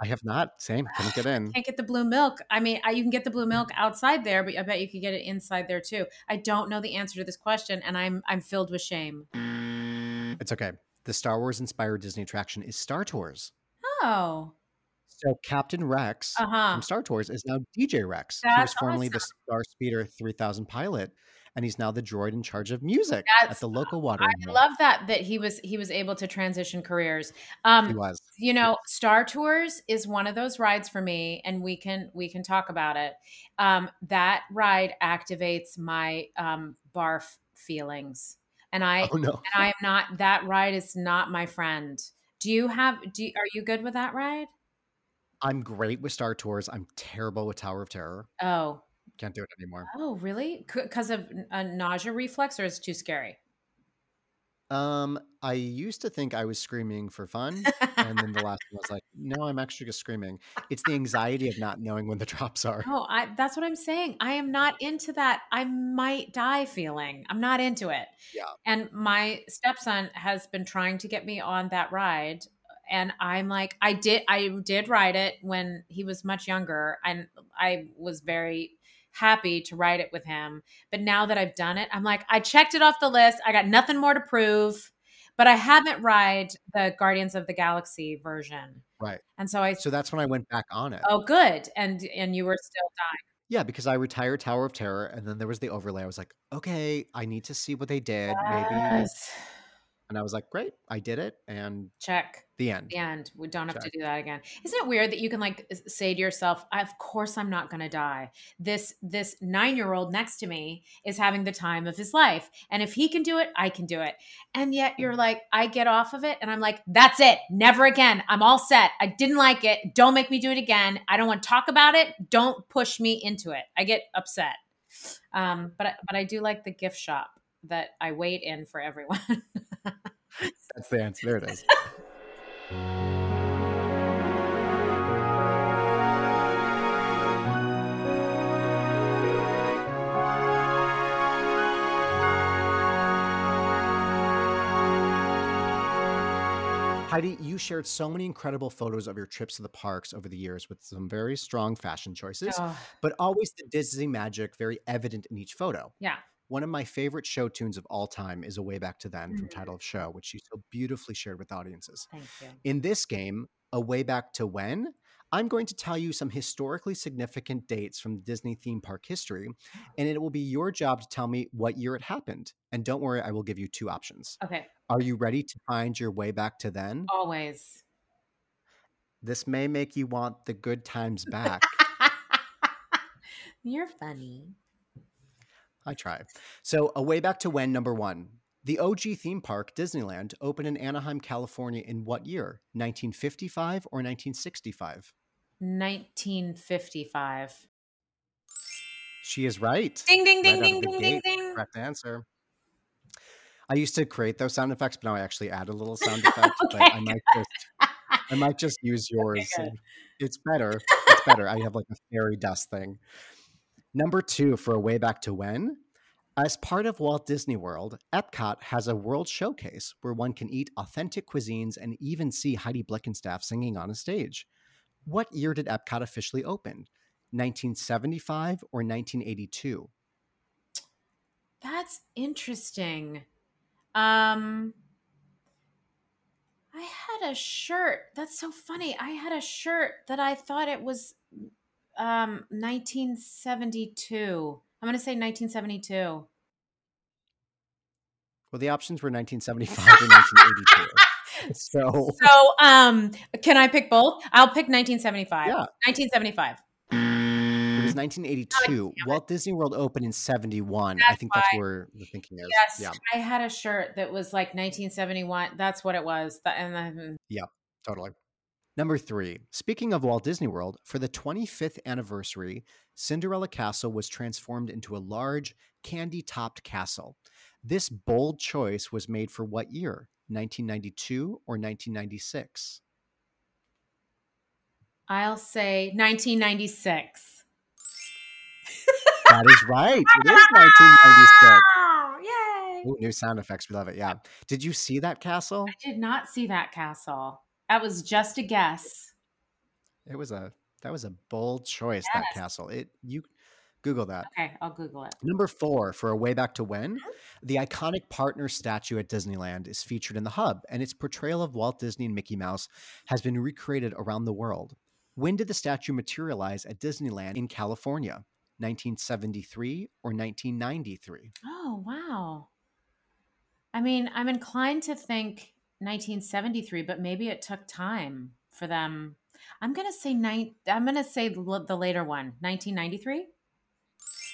I have not. Same. Couldn't get in. Can't get the blue milk. I mean, you can get the blue milk outside there, but I bet you could get it inside there too. I don't know the answer to this question and I'm filled with shame. It's okay. The Star Wars-inspired Disney attraction is Star Tours. Oh. So Captain Rex from Star Tours is now DJ Rex. That's he was formerly awesome. The Star Speeder 3000 pilot, and he's now the droid in charge of music at the local watering hole. I love that he was able to transition careers. He was. You know, yes. Star Tours is one of those rides for me, and we can talk about it. That ride activates my barf feelings. And I am not, that ride is not my friend. Are you good with that ride? I'm great with Star Tours. I'm terrible with Tower of Terror. Oh. Can't do it anymore. Oh, really? Because of a nausea reflex or it's too scary? I used to think I was screaming for fun. And then the last one was like, no, I'm actually just screaming. It's the anxiety of not knowing when the drops are. No, that's what I'm saying. I am not into that. I might die feeling. I'm not into it. Yeah. And my stepson has been trying to get me on that ride. And I'm like, I did ride it when he was much younger. And I was very happy to ride it with him. But now that I've done it, I'm like, I checked it off the list. I got nothing more to prove, but I haven't ride the Guardians of the Galaxy version. Right. And so that's when I went back on it. Oh, good. And you were still dying. Yeah, because I retired Tower of Terror and then there was the overlay. I was like, okay, I need to see what they did. Yes. Maybe. And I was like, great, I did it. And check. The end. The end. We don't have to do that again. Isn't it weird that you can like say to yourself, of course I'm not going to die. This 9-year-old next to me is having the time of his life. And if he can do it, I can do it. And yet you're like, I get off of it and I'm like, that's it. Never again. I'm all set. I didn't like it. Don't make me do it again. I don't want to talk about it. Don't push me into it. I get upset. But I do like the gift shop that I wait in for everyone. That's the answer. There it is. Heidi, you shared so many incredible photos of your trips to the parks over the years with some very strong fashion choices, but always the Disney magic very evident in each photo. Yeah. One of my favorite show tunes of all time is A Way Back to Then from Title of Show, which you so beautifully shared with audiences. Thank you. In this game, A Way Back to When, I'm going to tell you some historically significant dates from Disney theme park history, and it will be your job to tell me what year it happened. And don't worry, I will give you two options. Okay. Are you ready to find your way back to then? Always. This may make you want the good times back. You're funny. I try. So a way back to when, number one, the OG theme park, Disneyland, opened in Anaheim, California in what year? 1955 or 1965? 1955. She is right. Ding, ding, ding, ding, ding, ding, ding. Correct answer. I used to create those sound effects, but now I actually add a little sound effect. Okay. But I might just use yours. Okay, it's better. It's better. I have like a fairy dust thing. Number two, for a way back to when, as part of Walt Disney World, EPCOT has a world showcase where one can eat authentic cuisines and even see Heidi Blickenstaff singing on a stage. What year did EPCOT officially open? 1975 or 1982? That's interesting. I had a shirt. That's so funny. I had a shirt that I thought it was 1972. I'm going to say 1972. Well, the options were 1975 or 1982. So, can I pick both? I'll pick 1975. Yeah. 1975. It was 1982. Walt Disney World opened in 71. I think that's where the thinking is. Yes, yeah. I had a shirt that was like 1971. That's what it was. Yeah, totally. Number three, speaking of Walt Disney World, for the 25th anniversary, Cinderella Castle was transformed into a large candy-topped castle. This bold choice was made for what year? 1992 or 1996? I'll say 1996. That is right. It is 1996. Oh, yay. Ooh, new sound effects. We love it. Yeah. Did you see that castle? I did not see that castle. That was just a guess. That was a bold choice, yes. That castle. You Google that. Okay, I'll Google it. Number four, for a way back to when, the iconic partner statue at Disneyland is featured in The Hub, and its portrayal of Walt Disney and Mickey Mouse has been recreated around the world. When did the statue materialize at Disneyland in California? 1973 or 1993? Oh, wow. I mean, I'm inclined to think 1973, but maybe it took time for them. I'm going to say the later one, 1993.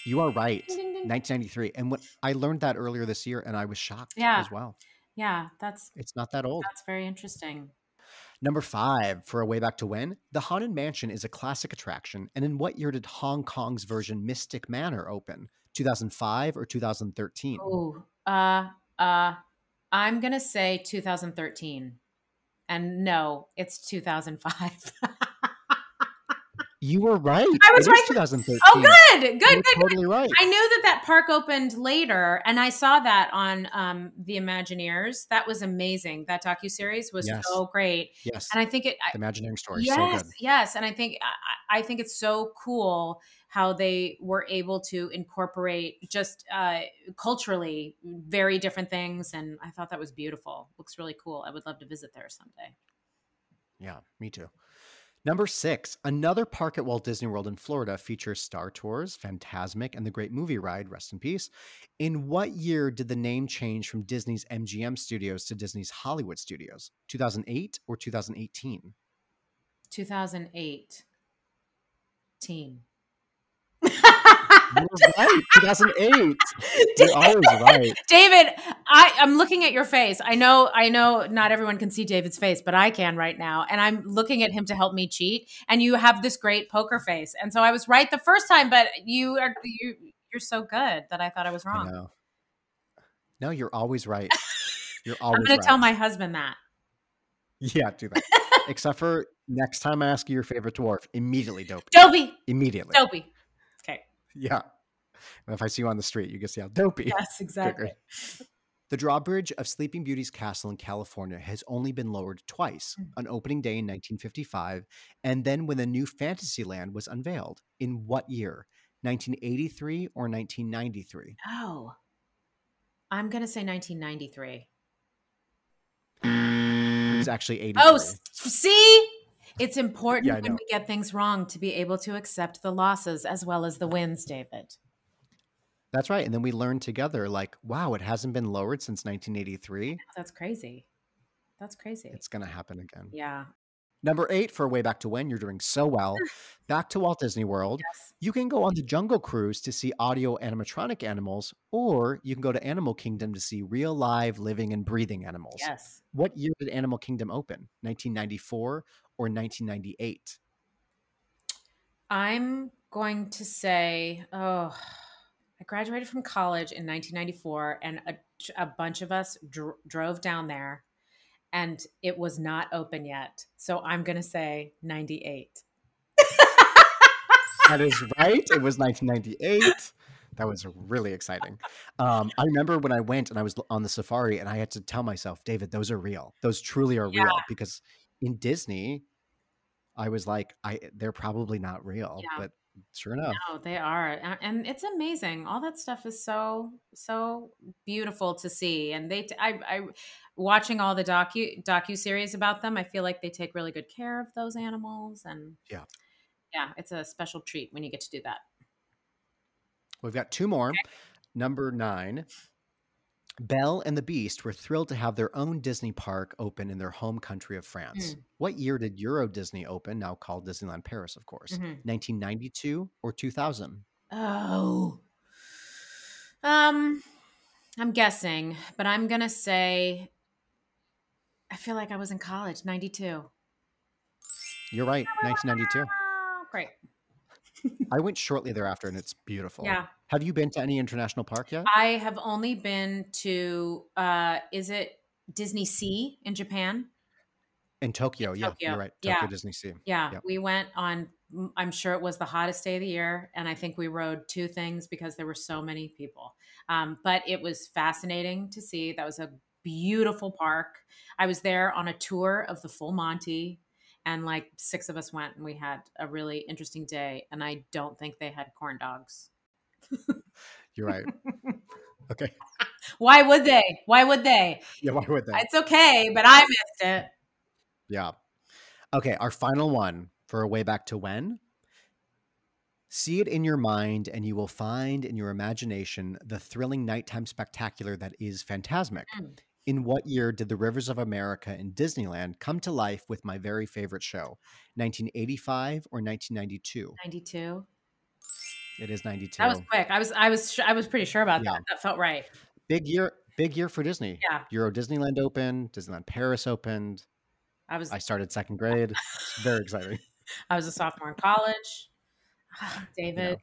You are right. Ding, ding, ding. 1993. And I learned that earlier this year and I was shocked as well. Yeah, it's not that old. That's very interesting. Number five, for a way back to when, the Haunted Mansion is a classic attraction. And in what year did Hong Kong's version Mystic Manor open? 2005 or 2013? Oh, I'm going to say 2013. And no, it's 2005. You were right. I was right. 2013. Oh, good. You're totally right. I knew that park opened later, and I saw that on The Imagineers. That was amazing. That docuseries was so great. Yes. And I think The Imagineering story. Yes, so good. Yes. And I think it's so cool how they were able to incorporate just culturally very different things, and I thought that was beautiful. Looks really cool. I would love to visit there someday. Yeah, me too. Number six, another park at Walt Disney World in Florida features Star Tours, Fantasmic, and the Great Movie Ride, rest in peace. In what year did the name change from Disney's MGM Studios to Disney's Hollywood Studios? 2008 or 2018? 2018. You were right, 2008. You're always right. David, I'm looking at your face. I know not everyone can see David's face, but I can right now. And I'm looking at him to help me cheat. And you have this great poker face. And so I was right the first time, but you're so good that I thought I was wrong. I know. No, you're always right. You're always right. I'm going to tell my husband that. Yeah, do that. Except for next time I ask you your favorite dwarf, immediately Dopey. Dopey. Immediately. Dopey. Yeah. And if I see you on the street, you can see how Dopey. Yes, exactly. The drawbridge of Sleeping Beauty's castle in California has only been lowered twice, on opening day in 1955, and then when the new Fantasyland was unveiled. In what year? 1983 or 1993? Oh, I'm going to say 1993. It was actually 83. Oh, see? It's important when we get things wrong to be able to accept the losses as well as the wins, David. That's right. And then we learn together, like, wow, it hasn't been lowered since 1983. That's crazy. It's going to happen again. Yeah. Number 8, for Way Back to When, you're doing so well. Back to Walt Disney World. Yes. You can go on the Jungle Cruise to see audio animatronic animals, or you can go to Animal Kingdom to see real, live, living, and breathing animals. Yes. What year did Animal Kingdom open? 1994 or 1998? I'm going to say, I graduated from college in 1994, and a bunch of us drove down there. And it was not open yet. So I'm going to say 98. That is right. It was 1998. That was really exciting. I remember when I went and I was on the safari and I had to tell myself, David, those are real. Those truly are real. Because in Disney, I was like, they're probably not real. Yeah. But sure enough. No, they are. And it's amazing. All that stuff is so, so beautiful to see. And watching all the docuseries about them, I feel like they take really good care of those animals. And yeah, it's a special treat when you get to do that. We've got 2 more. Okay. Number 9, Belle and the Beast were thrilled to have their own Disney park open in their home country of France. Mm. What year did Euro Disney open, now called Disneyland Paris, of course? Mm-hmm. 1992 or 2000? Oh. I'm guessing, but I'm going to say, I feel like I was in college, 92. You're right, 1992. Great. I went shortly thereafter, and it's beautiful. Yeah. Have you been to any international park yet? I have only been to, is it Disney Sea in Japan? In Tokyo, yeah. Tokyo. You're right, Tokyo Disney Sea. Yeah, we went on, I'm sure it was the hottest day of the year, and I think we rode 2 things because there were so many people. But it was fascinating to see. That was a beautiful park. I was there on a tour of the Full Monty, and like 6 of us went, and we had a really interesting day. And I don't think they had corn dogs. You're right. Okay. Why would they? Why would they? Yeah, why would they? It's okay, but I missed it. Yeah. Okay, our final one for A Way Back to When. See it in your mind, and you will find in your imagination the thrilling nighttime spectacular that is Fantasmic. Mm. In what year did the Rivers of America in Disneyland come to life with My Very Favorite Show? 1985 or 1992? 92. It is 92. That was quick. I was pretty sure about that. That felt right. Big year for Disney. Yeah. Euro Disneyland opened. Disneyland Paris opened. I started second grade. It's very exciting. I was a sophomore in college. Oh, David,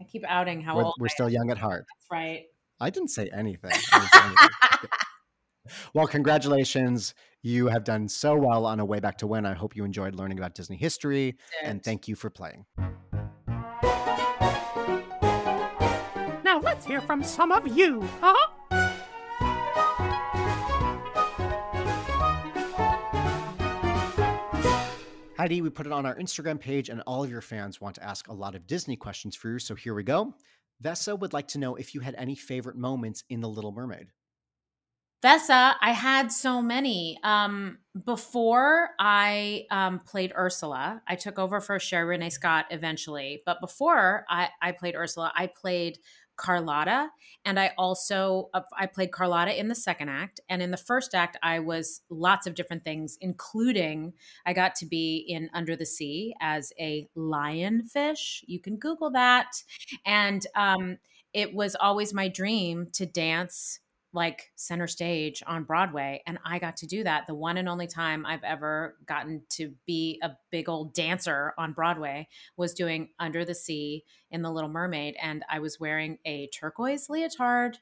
I keep outing how old we're still young at heart. That's right. I didn't say anything. Well, congratulations. You have done so well on A Way Back to When. I hope you enjoyed learning about Disney history, and thank you for playing. Now let's hear from some of you. Heidi, we put it on our Instagram page, and all of your fans want to ask a lot of Disney questions for you, so here we go. Vessa would like to know if you had any favorite moments in The Little Mermaid. Vessa, I had so many. Before I played Ursula, I took over for Cher Renee Scott eventually. But before I played Ursula, I played Carlotta. And I also I played Carlotta in the second act. And in the first act, I was lots of different things, including I got to be in Under the Sea as a lionfish. You can Google that. And it was always my dream to dance like center stage on Broadway. And I got to do that. The one and only time I've ever gotten to be a big old dancer on Broadway was doing Under the Sea in The Little Mermaid. And I was wearing a turquoise unitard.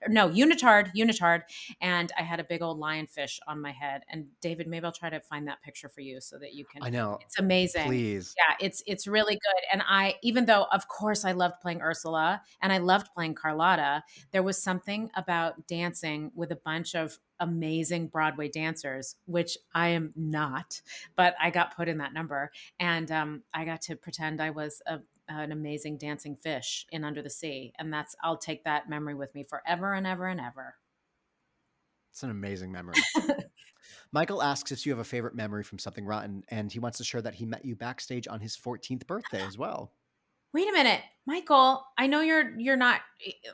And I had a big old lionfish on my head. And David, maybe I'll try to find that picture for you so that you can. I know. It's amazing. Please. Yeah, it's really good. And even though of course I loved playing Ursula and I loved playing Carlotta, there was something about dancing with a bunch of amazing Broadway dancers, which I am not, but I got put in that number. And I got to pretend I was an amazing dancing fish in Under the Sea. And I'll take that memory with me forever and ever and ever. It's an amazing memory. Michael asks if you have a favorite memory from Something Rotten, and he wants to share that he met you backstage on his 14th birthday as well. wait a minute, Michael, I know you're not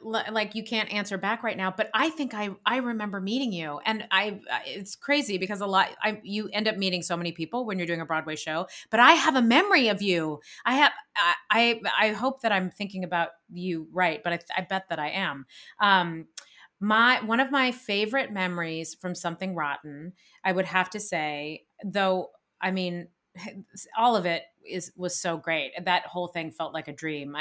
like, you can't answer back right now, but I think I remember meeting you. And it's crazy because you end up meeting so many people when you're doing a Broadway show, but I have a memory of you. I hope that I'm thinking about you right, but I bet that I am. One of my favorite memories from Something Rotten, I would have to say, though, I mean, all of it was so great. That whole thing felt like a dream.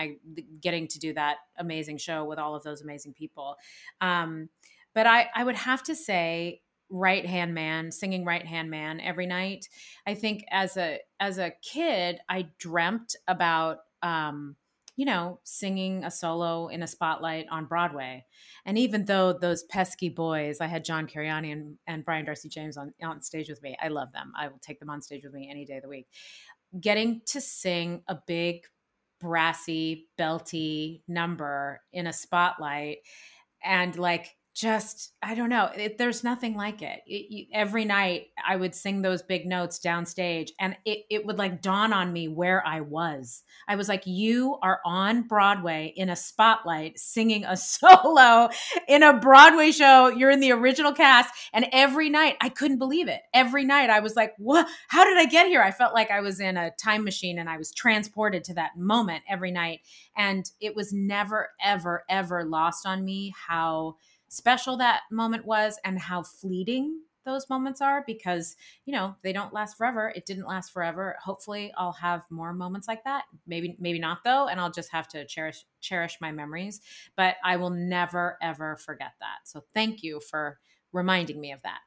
Getting to do that amazing show with all of those amazing people. But I would have to say Right Hand Man, singing Right Hand Man every night. I think as a kid, I dreamt about, singing a solo in a spotlight on Broadway. And even though those pesky boys, I had John Cariani and Brian Darcy James on stage with me. I love them. I will take them on stage with me any day of the week. Getting to sing a big, brassy, belty number in a spotlight and there's nothing like it. Every night I would sing those big notes downstage and it would like dawn on me where I was. I was like, you are on Broadway in a spotlight singing a solo in a Broadway show. You're in the original cast. And every night I couldn't believe it. Every night I was like, what? How did I get here? I felt like I was in a time machine and I was transported to that moment every night. And it was never, ever, ever lost on me how special that moment was and how fleeting those moments are, because they don't last forever. It didn't last forever. Hopefully I'll have more moments like that. Maybe not though. And I'll just have to cherish my memories, but I will never, ever forget that. So thank you for reminding me of that.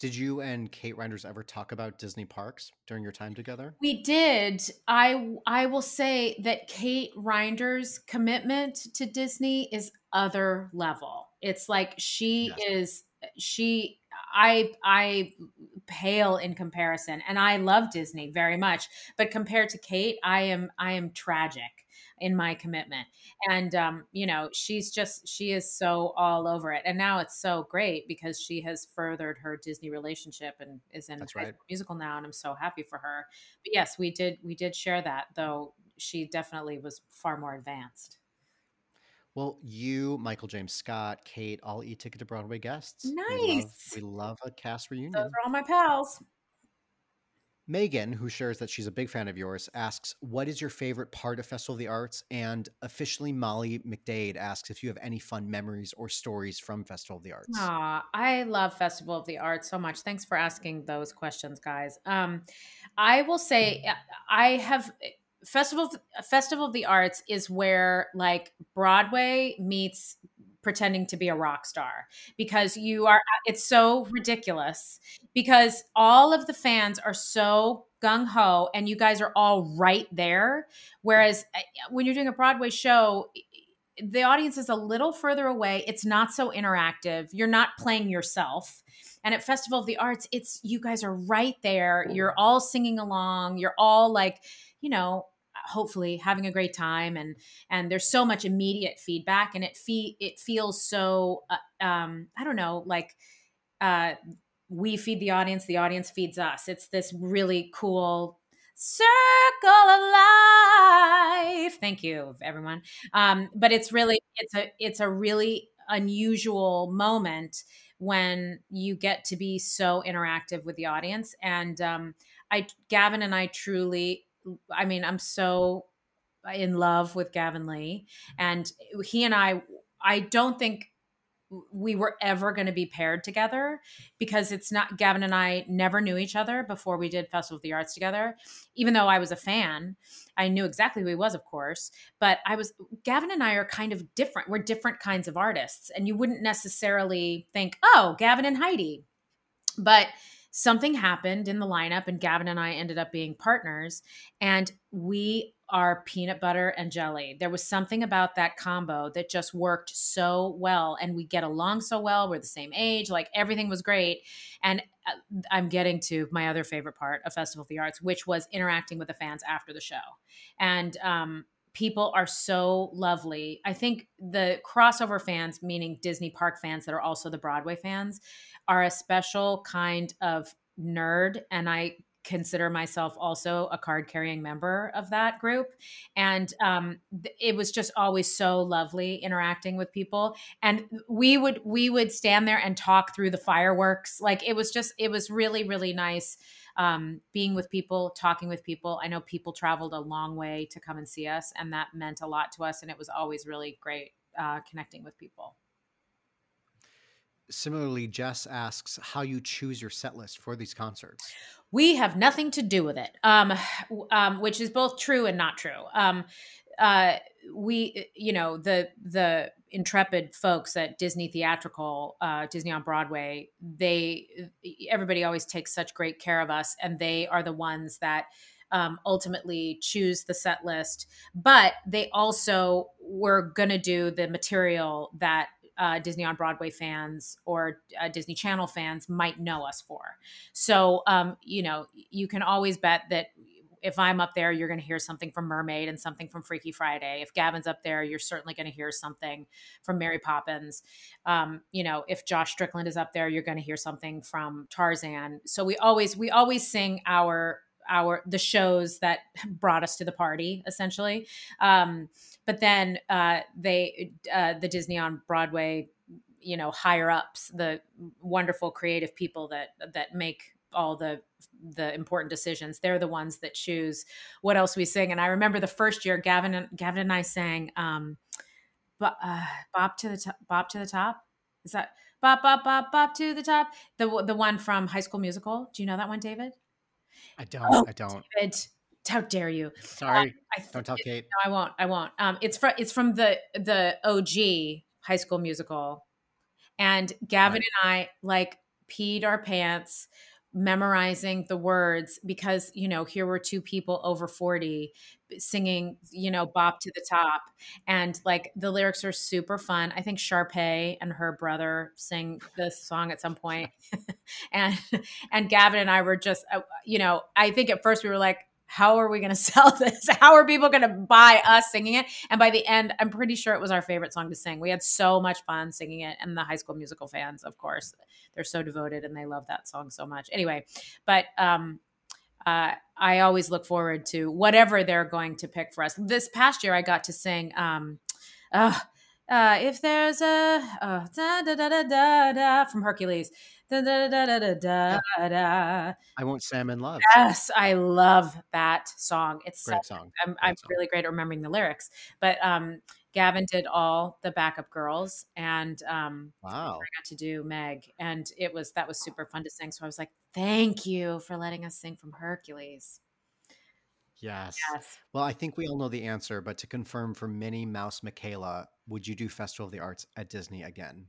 Did you and Kate Reinders ever talk about Disney parks during your time together? We did. I will say that Kate Reinders' commitment to Disney is other level. It's like I pale in comparison, and I love Disney very much, but compared to Kate, I am tragic in my commitment. And, she is so all over it. And now it's so great because she has furthered her Disney relationship and is in a musical now. And I'm so happy for her. But yes, we did share that, though she definitely was far more advanced. Well, you, Michael James Scott, Kate, all E-Ticket to Broadway guests. Nice. We love a cast reunion. Those are all my pals. Megan, who shares that she's a big fan of yours, asks, what is your favorite part of Festival of the Arts? And officially, Molly McDade asks if you have any fun memories or stories from Festival of the Arts. Aw, I love Festival of the Arts so much. Thanks for asking those questions, guys. I will say Festival of the Arts is where like Broadway meets pretending to be a rock star, because it's so ridiculous because all of the fans are so gung-ho and you guys are all right there. Whereas when you're doing a Broadway show, the audience is a little further away. It's not so interactive. You're not playing yourself. And at Festival of the Arts, it's, you guys are right there. You're all singing along. You're all like, hopefully having a great time. And there's so much immediate feedback, and it feels so, we feed the audience feeds us. It's this really cool circle of life. Thank you, everyone. But it's a really unusual moment when you get to be so interactive with the audience. And, Gavin and I truly, I mean, I'm so in love with Gavin Lee, and he and I don't think we were ever going to be paired together, because Gavin and I never knew each other before we did Festival of the Arts together. Even though I was a fan, I knew exactly who he was, of course, but Gavin and I are kind of different. We're different kinds of artists, and you wouldn't necessarily think, oh, Gavin and Heidi, but something happened in the lineup and Gavin and I ended up being partners, and we are peanut butter and jelly. There was something about that combo that just worked so well, and we get along so well. We're the same age, like everything was great. And I'm getting to my other favorite part of Festival of the Arts, which was interacting with the fans after the show. And, people are so lovely. I think the crossover fans, meaning Disney park fans that are also the Broadway fans, are a special kind of nerd. And I consider myself also a card-carrying member of that group. And it was just always so lovely interacting with people. And we would stand there and talk through the fireworks. Like it was really, really nice being with people, talking with people. I know people traveled a long way to come and see us, and that meant a lot to us. And it was always really great connecting with people. Similarly, Jess asks how you choose your set list for these concerts. We have nothing to do with it, which is both true and not true. We, you know, the intrepid folks at Disney Theatrical, Disney on Broadway, everybody always takes such great care of us, and they are the ones that ultimately choose the set list. But they also were going to do the material that Disney on Broadway fans or Disney Channel fans might know us for. So, you know, you can always bet that if I'm up there, you're going to hear something from Mermaid and something from Freaky Friday. If Gavin's up there, you're certainly going to hear something from Mary Poppins. You know, if Josh Strickland is up there, you're going to hear something from Tarzan. So we always sing the shows that brought us to the party, essentially. But then the Disney on Broadway, you know, higher ups, the wonderful creative people that make all the important decisions, they're the ones that choose what else we sing. And I remember the first year, Gavin and I sang "Bop to the Top." Is that "Bop Bop Bop Bop to the Top"? The one from High School Musical. Do you know that one, David? I don't. David, how dare you? Sorry. Don't tell Kate. No, I won't. It's from the OG High School Musical. And Gavin and I like peed our pants memorizing the words because, you know, here were two people over 40 singing, you know, "Bop to the Top." And like the lyrics are super fun. I think Sharpay and her brother sing the song at some point. and Gavin and I were just, you know, I think at first we were like, how are we going to sell this? How are people going to buy us singing it? And by the end, I'm pretty sure it was our favorite song to sing. We had so much fun singing it. And the High School Musical fans, of course, they're so devoted and they love that song so much. Anyway, but I always look forward to whatever they're going to pick for us. This past year, I got to sing "If There's a Da Da Da Da Da Da" from Hercules. Da, da, da, da, da, da, da. I Want Sam in Love. Yes, I love that song. It's great song. I'm really great at remembering the lyrics. But Gavin did all the backup girls, and wow, I got to do Meg, and that was super fun to sing. So I was like, thank you for letting us sing from Hercules. Yes. Well, I think we all know the answer, but to confirm for Minnie Mouse Michaela, would you do Festival of the Arts at Disney again?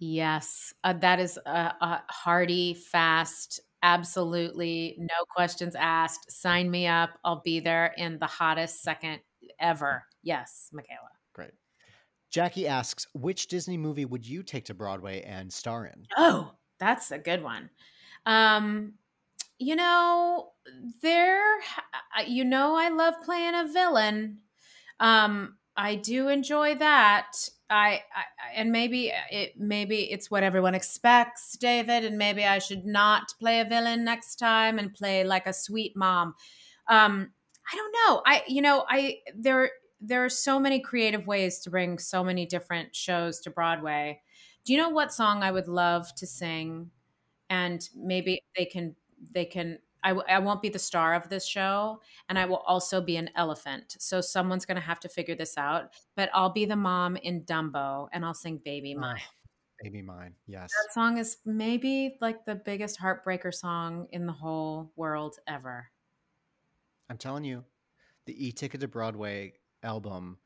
Yes, that is a hearty, fast, absolutely no questions asked. Sign me up. I'll be there in the hottest second ever. Yes, Michaela. Great. Jackie asks, which Disney movie would you take to Broadway and star in? Oh, that's a good one. You know, I love playing a villain. I do enjoy that. Maybe it's what everyone expects, David, and maybe I should not play a villain next time and play like a sweet mom. I don't know. There are so many creative ways to bring so many different shows to Broadway. Do you know what song I would love to sing? And maybe they can. I won't be the star of this show, and I will also be an elephant. So someone's going to have to figure this out, but I'll be the mom in Dumbo, and I'll sing "Baby Mine." Baby Mine, yes. That song is maybe like the biggest heartbreaker song in the whole world ever. I'm telling you, the E-Ticket to Broadway album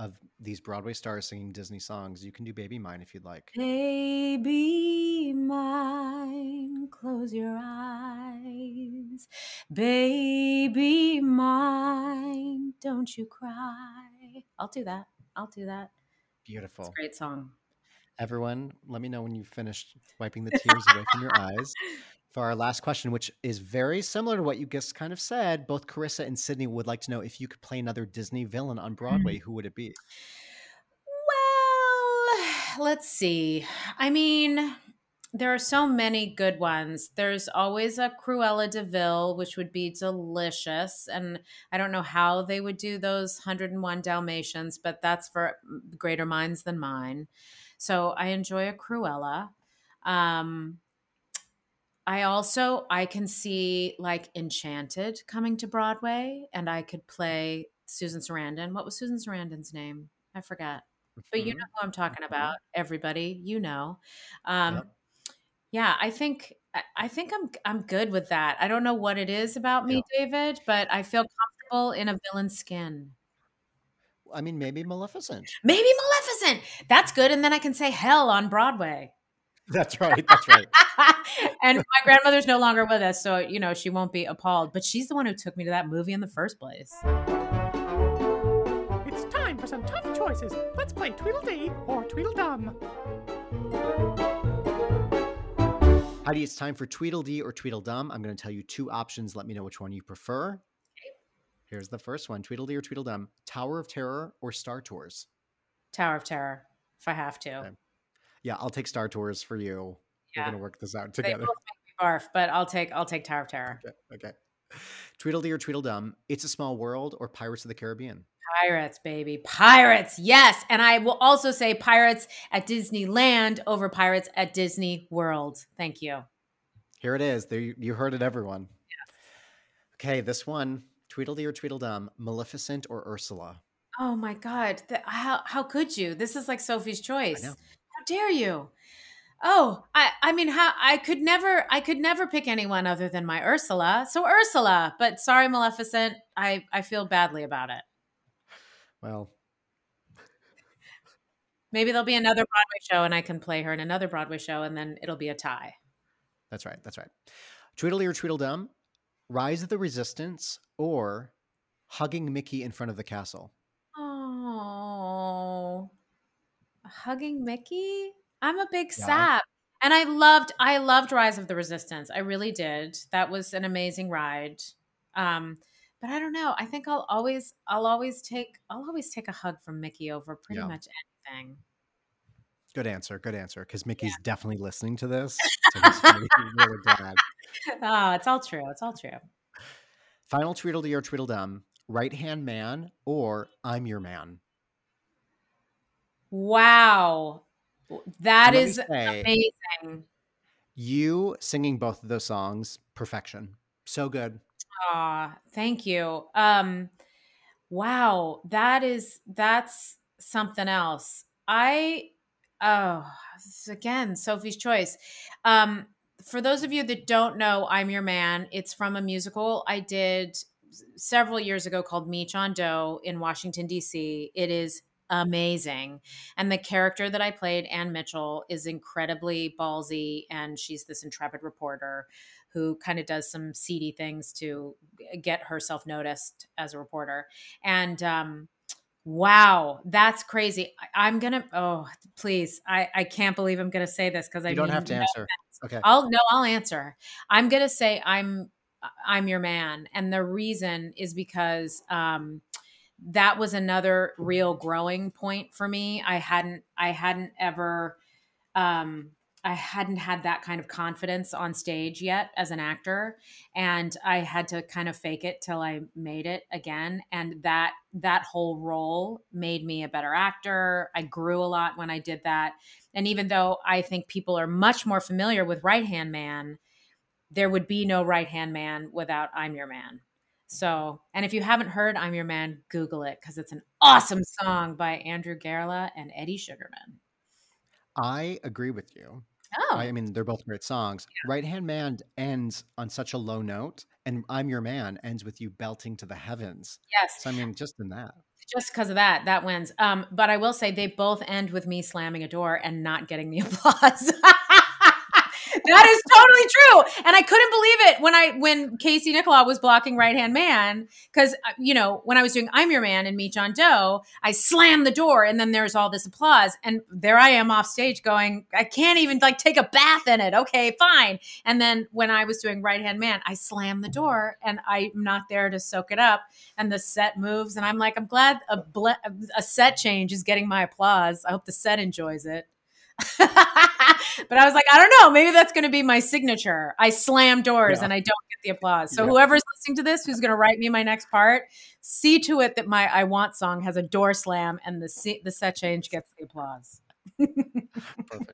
of these Broadway stars singing Disney songs, you can do "Baby Mine" if you'd like. Baby mine, close your eyes. Baby mine, don't you cry. I'll do that. Beautiful. It's a great song. Everyone, let me know when you've finished wiping the tears away from your eyes. For our last question, which is very similar to what you just kind of said, both Carissa and Sydney would like to know if you could play another Disney villain on Broadway, who would it be? Well, let's see. I mean, There are so many good ones. There's always a Cruella de Vil, which would be delicious. And I don't know how they would do those 101 Dalmatians, but that's for greater minds than mine. So I enjoy a Cruella. I can see like Enchanted coming to Broadway, and I could play Susan Sarandon. What was Susan Sarandon's name? I forgot. But you know who I'm talking about, everybody, you know. Yep. Yeah, I think I'm good with that. I don't know what it is about me, David, but I feel comfortable in a villain's skin. I mean, maybe Maleficent. Maybe Maleficent. That's good. And then I can say hell on Broadway. That's right. That's right. And my grandmother's no longer with us, so, you know, she won't be appalled. But she's the one who took me to that movie in the first place. It's time for some tough choices. Let's play Tweedledee or Tweedledum. Heidi, it's time for Tweedledee or Tweedledum. I'm going to tell you two options. Let me know which one you prefer. Okay. Here's the first one. Tweedledee or Tweedledum. Tower of Terror or Star Tours? Tower of Terror, if I have to. Okay. Yeah, I'll take Star Tours for you. Yeah. We're going to work this out together. They both make me barf, but I'll take Tower of Terror. Okay. Tweedledee or Tweedledum. It's a Small World or Pirates of the Caribbean? Pirates, baby. Pirates, yes. And I will also say Pirates at Disneyland over Pirates at Disney World. Thank you. Here it is. There, you heard it, everyone. Yes. Okay, this one, Tweedledee or Tweedledum, Maleficent or Ursula? Oh, my God. How could you? This is like Sophie's Choice. How dare you? Oh, I could never pick anyone other than my Ursula. So Ursula, but sorry, Maleficent. I feel badly about it. Well, maybe there'll be another Broadway show and I can play her in another Broadway show and then it'll be a tie. That's right. Tweedledee or Tweedledum, Rise of the Resistance or Hugging Mickey in Front of the Castle? Oh, Hugging Mickey? I'm a big sap. And I loved Rise of the Resistance. I really did. That was an amazing ride. But I don't know. I think I'll always take a hug from Mickey over pretty much anything. Good answer. Because Mickey's definitely listening to this. So he's really glad. Oh, it's all true. Final Tweedledee or Tweedledum, Right Hand Man or I'm Your Man? Wow. That is amazing. You singing both of those songs, perfection. So good. Ah, thank you. Wow, that's something else. Again, Sophie's Choice. For those of you that don't know, I'm Your Man. It's from a musical I did several years ago called Me, John Doe in Washington, D.C. It is amazing. And the character that I played, Ann Mitchell, is incredibly ballsy, and she's this intrepid reporter who kind of does some seedy things to get herself noticed as a reporter. And wow, that's crazy. I can't believe I'm going to say this because I don't have to answer. Okay. I'll answer. I'm going to say I'm Your Man. And the reason is because that was another real growing point for me. I hadn't had that kind of confidence on stage yet as an actor, and I had to kind of fake it till I made it again. And that whole role made me a better actor. I grew a lot when I did that. And even though I think people are much more familiar with Right Hand Man, there would be no Right Hand Man without I'm Your Man. So, and if you haven't heard I'm Your Man, Google it, because it's an awesome song by Andrew Gerla and Eddie Sugarman. I agree with you. Oh. I mean, they're both great songs. Yeah. Right Hand Man ends on such a low note, and I'm Your Man ends with you belting to the heavens. Yes. So, I mean, just in that. Just because of that wins. But I will say they both end with me slamming a door and not getting the applause. That is totally true. And I couldn't believe it when Casey Nicola was blocking Right Hand Man, because, you know, when I was doing I'm Your Man and Meet John Doe, I slammed the door and then there's all this applause. And there I am off stage going, I can't even like take a bath in it. Okay, fine. And then when I was doing Right Hand Man, I slammed the door and I'm not there to soak it up. And the set moves. And I'm like, I'm glad a set change is getting my applause. I hope the set enjoys it. But I was like, I don't know, maybe that's going to be my signature. I slam doors and I don't get the applause. So whoever's listening to this, who's going to write me my next part, see to it that my I Want song has a door slam and the set change gets the applause. Perfect.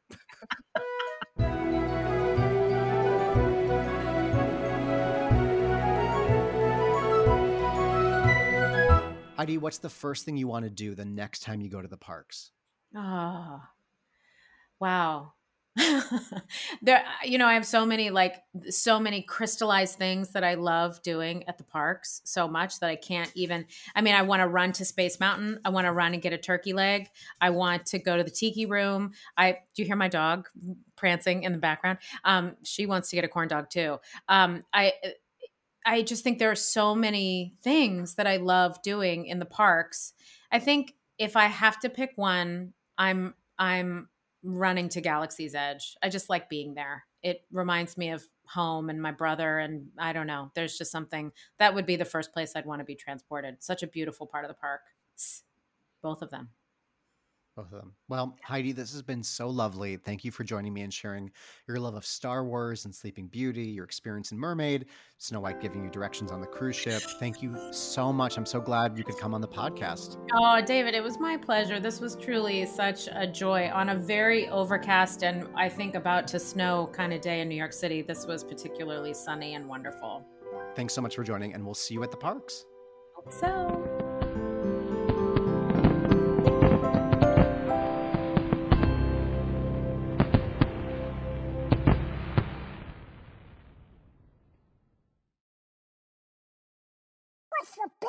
Heidi, what's the first thing you want to do the next time you go to the parks? Oh, wow. There, you know, I have so many crystallized things that I love doing at the parks so much that I can't even, I mean, I want to run to Space Mountain. I want to run and get a turkey leg. I want to go to the Tiki Room. Do you hear my dog prancing in the background? She wants to get a corn dog too. I just think there are so many things that I love doing in the parks. I think if I have to pick one, I'm running to Galaxy's Edge. I just like being there. It reminds me of home and my brother, and I don't know. There's just something that would be the first place I'd want to be transported. Such a beautiful part of the park. Both of them. Well, Heidi, this has been so lovely. Thank you for joining me and sharing your love of Star Wars and Sleeping Beauty, your experience in Mermaid, Snow White giving you directions on the cruise ship. Thank you so much. I'm so glad you could come on the podcast. Oh, David, it was my pleasure. This was truly such a joy on a very overcast and I think about to snow kind of day in New York City. This was particularly sunny and wonderful. Thanks so much for joining, and we'll see you at the parks. Hope so. What's the big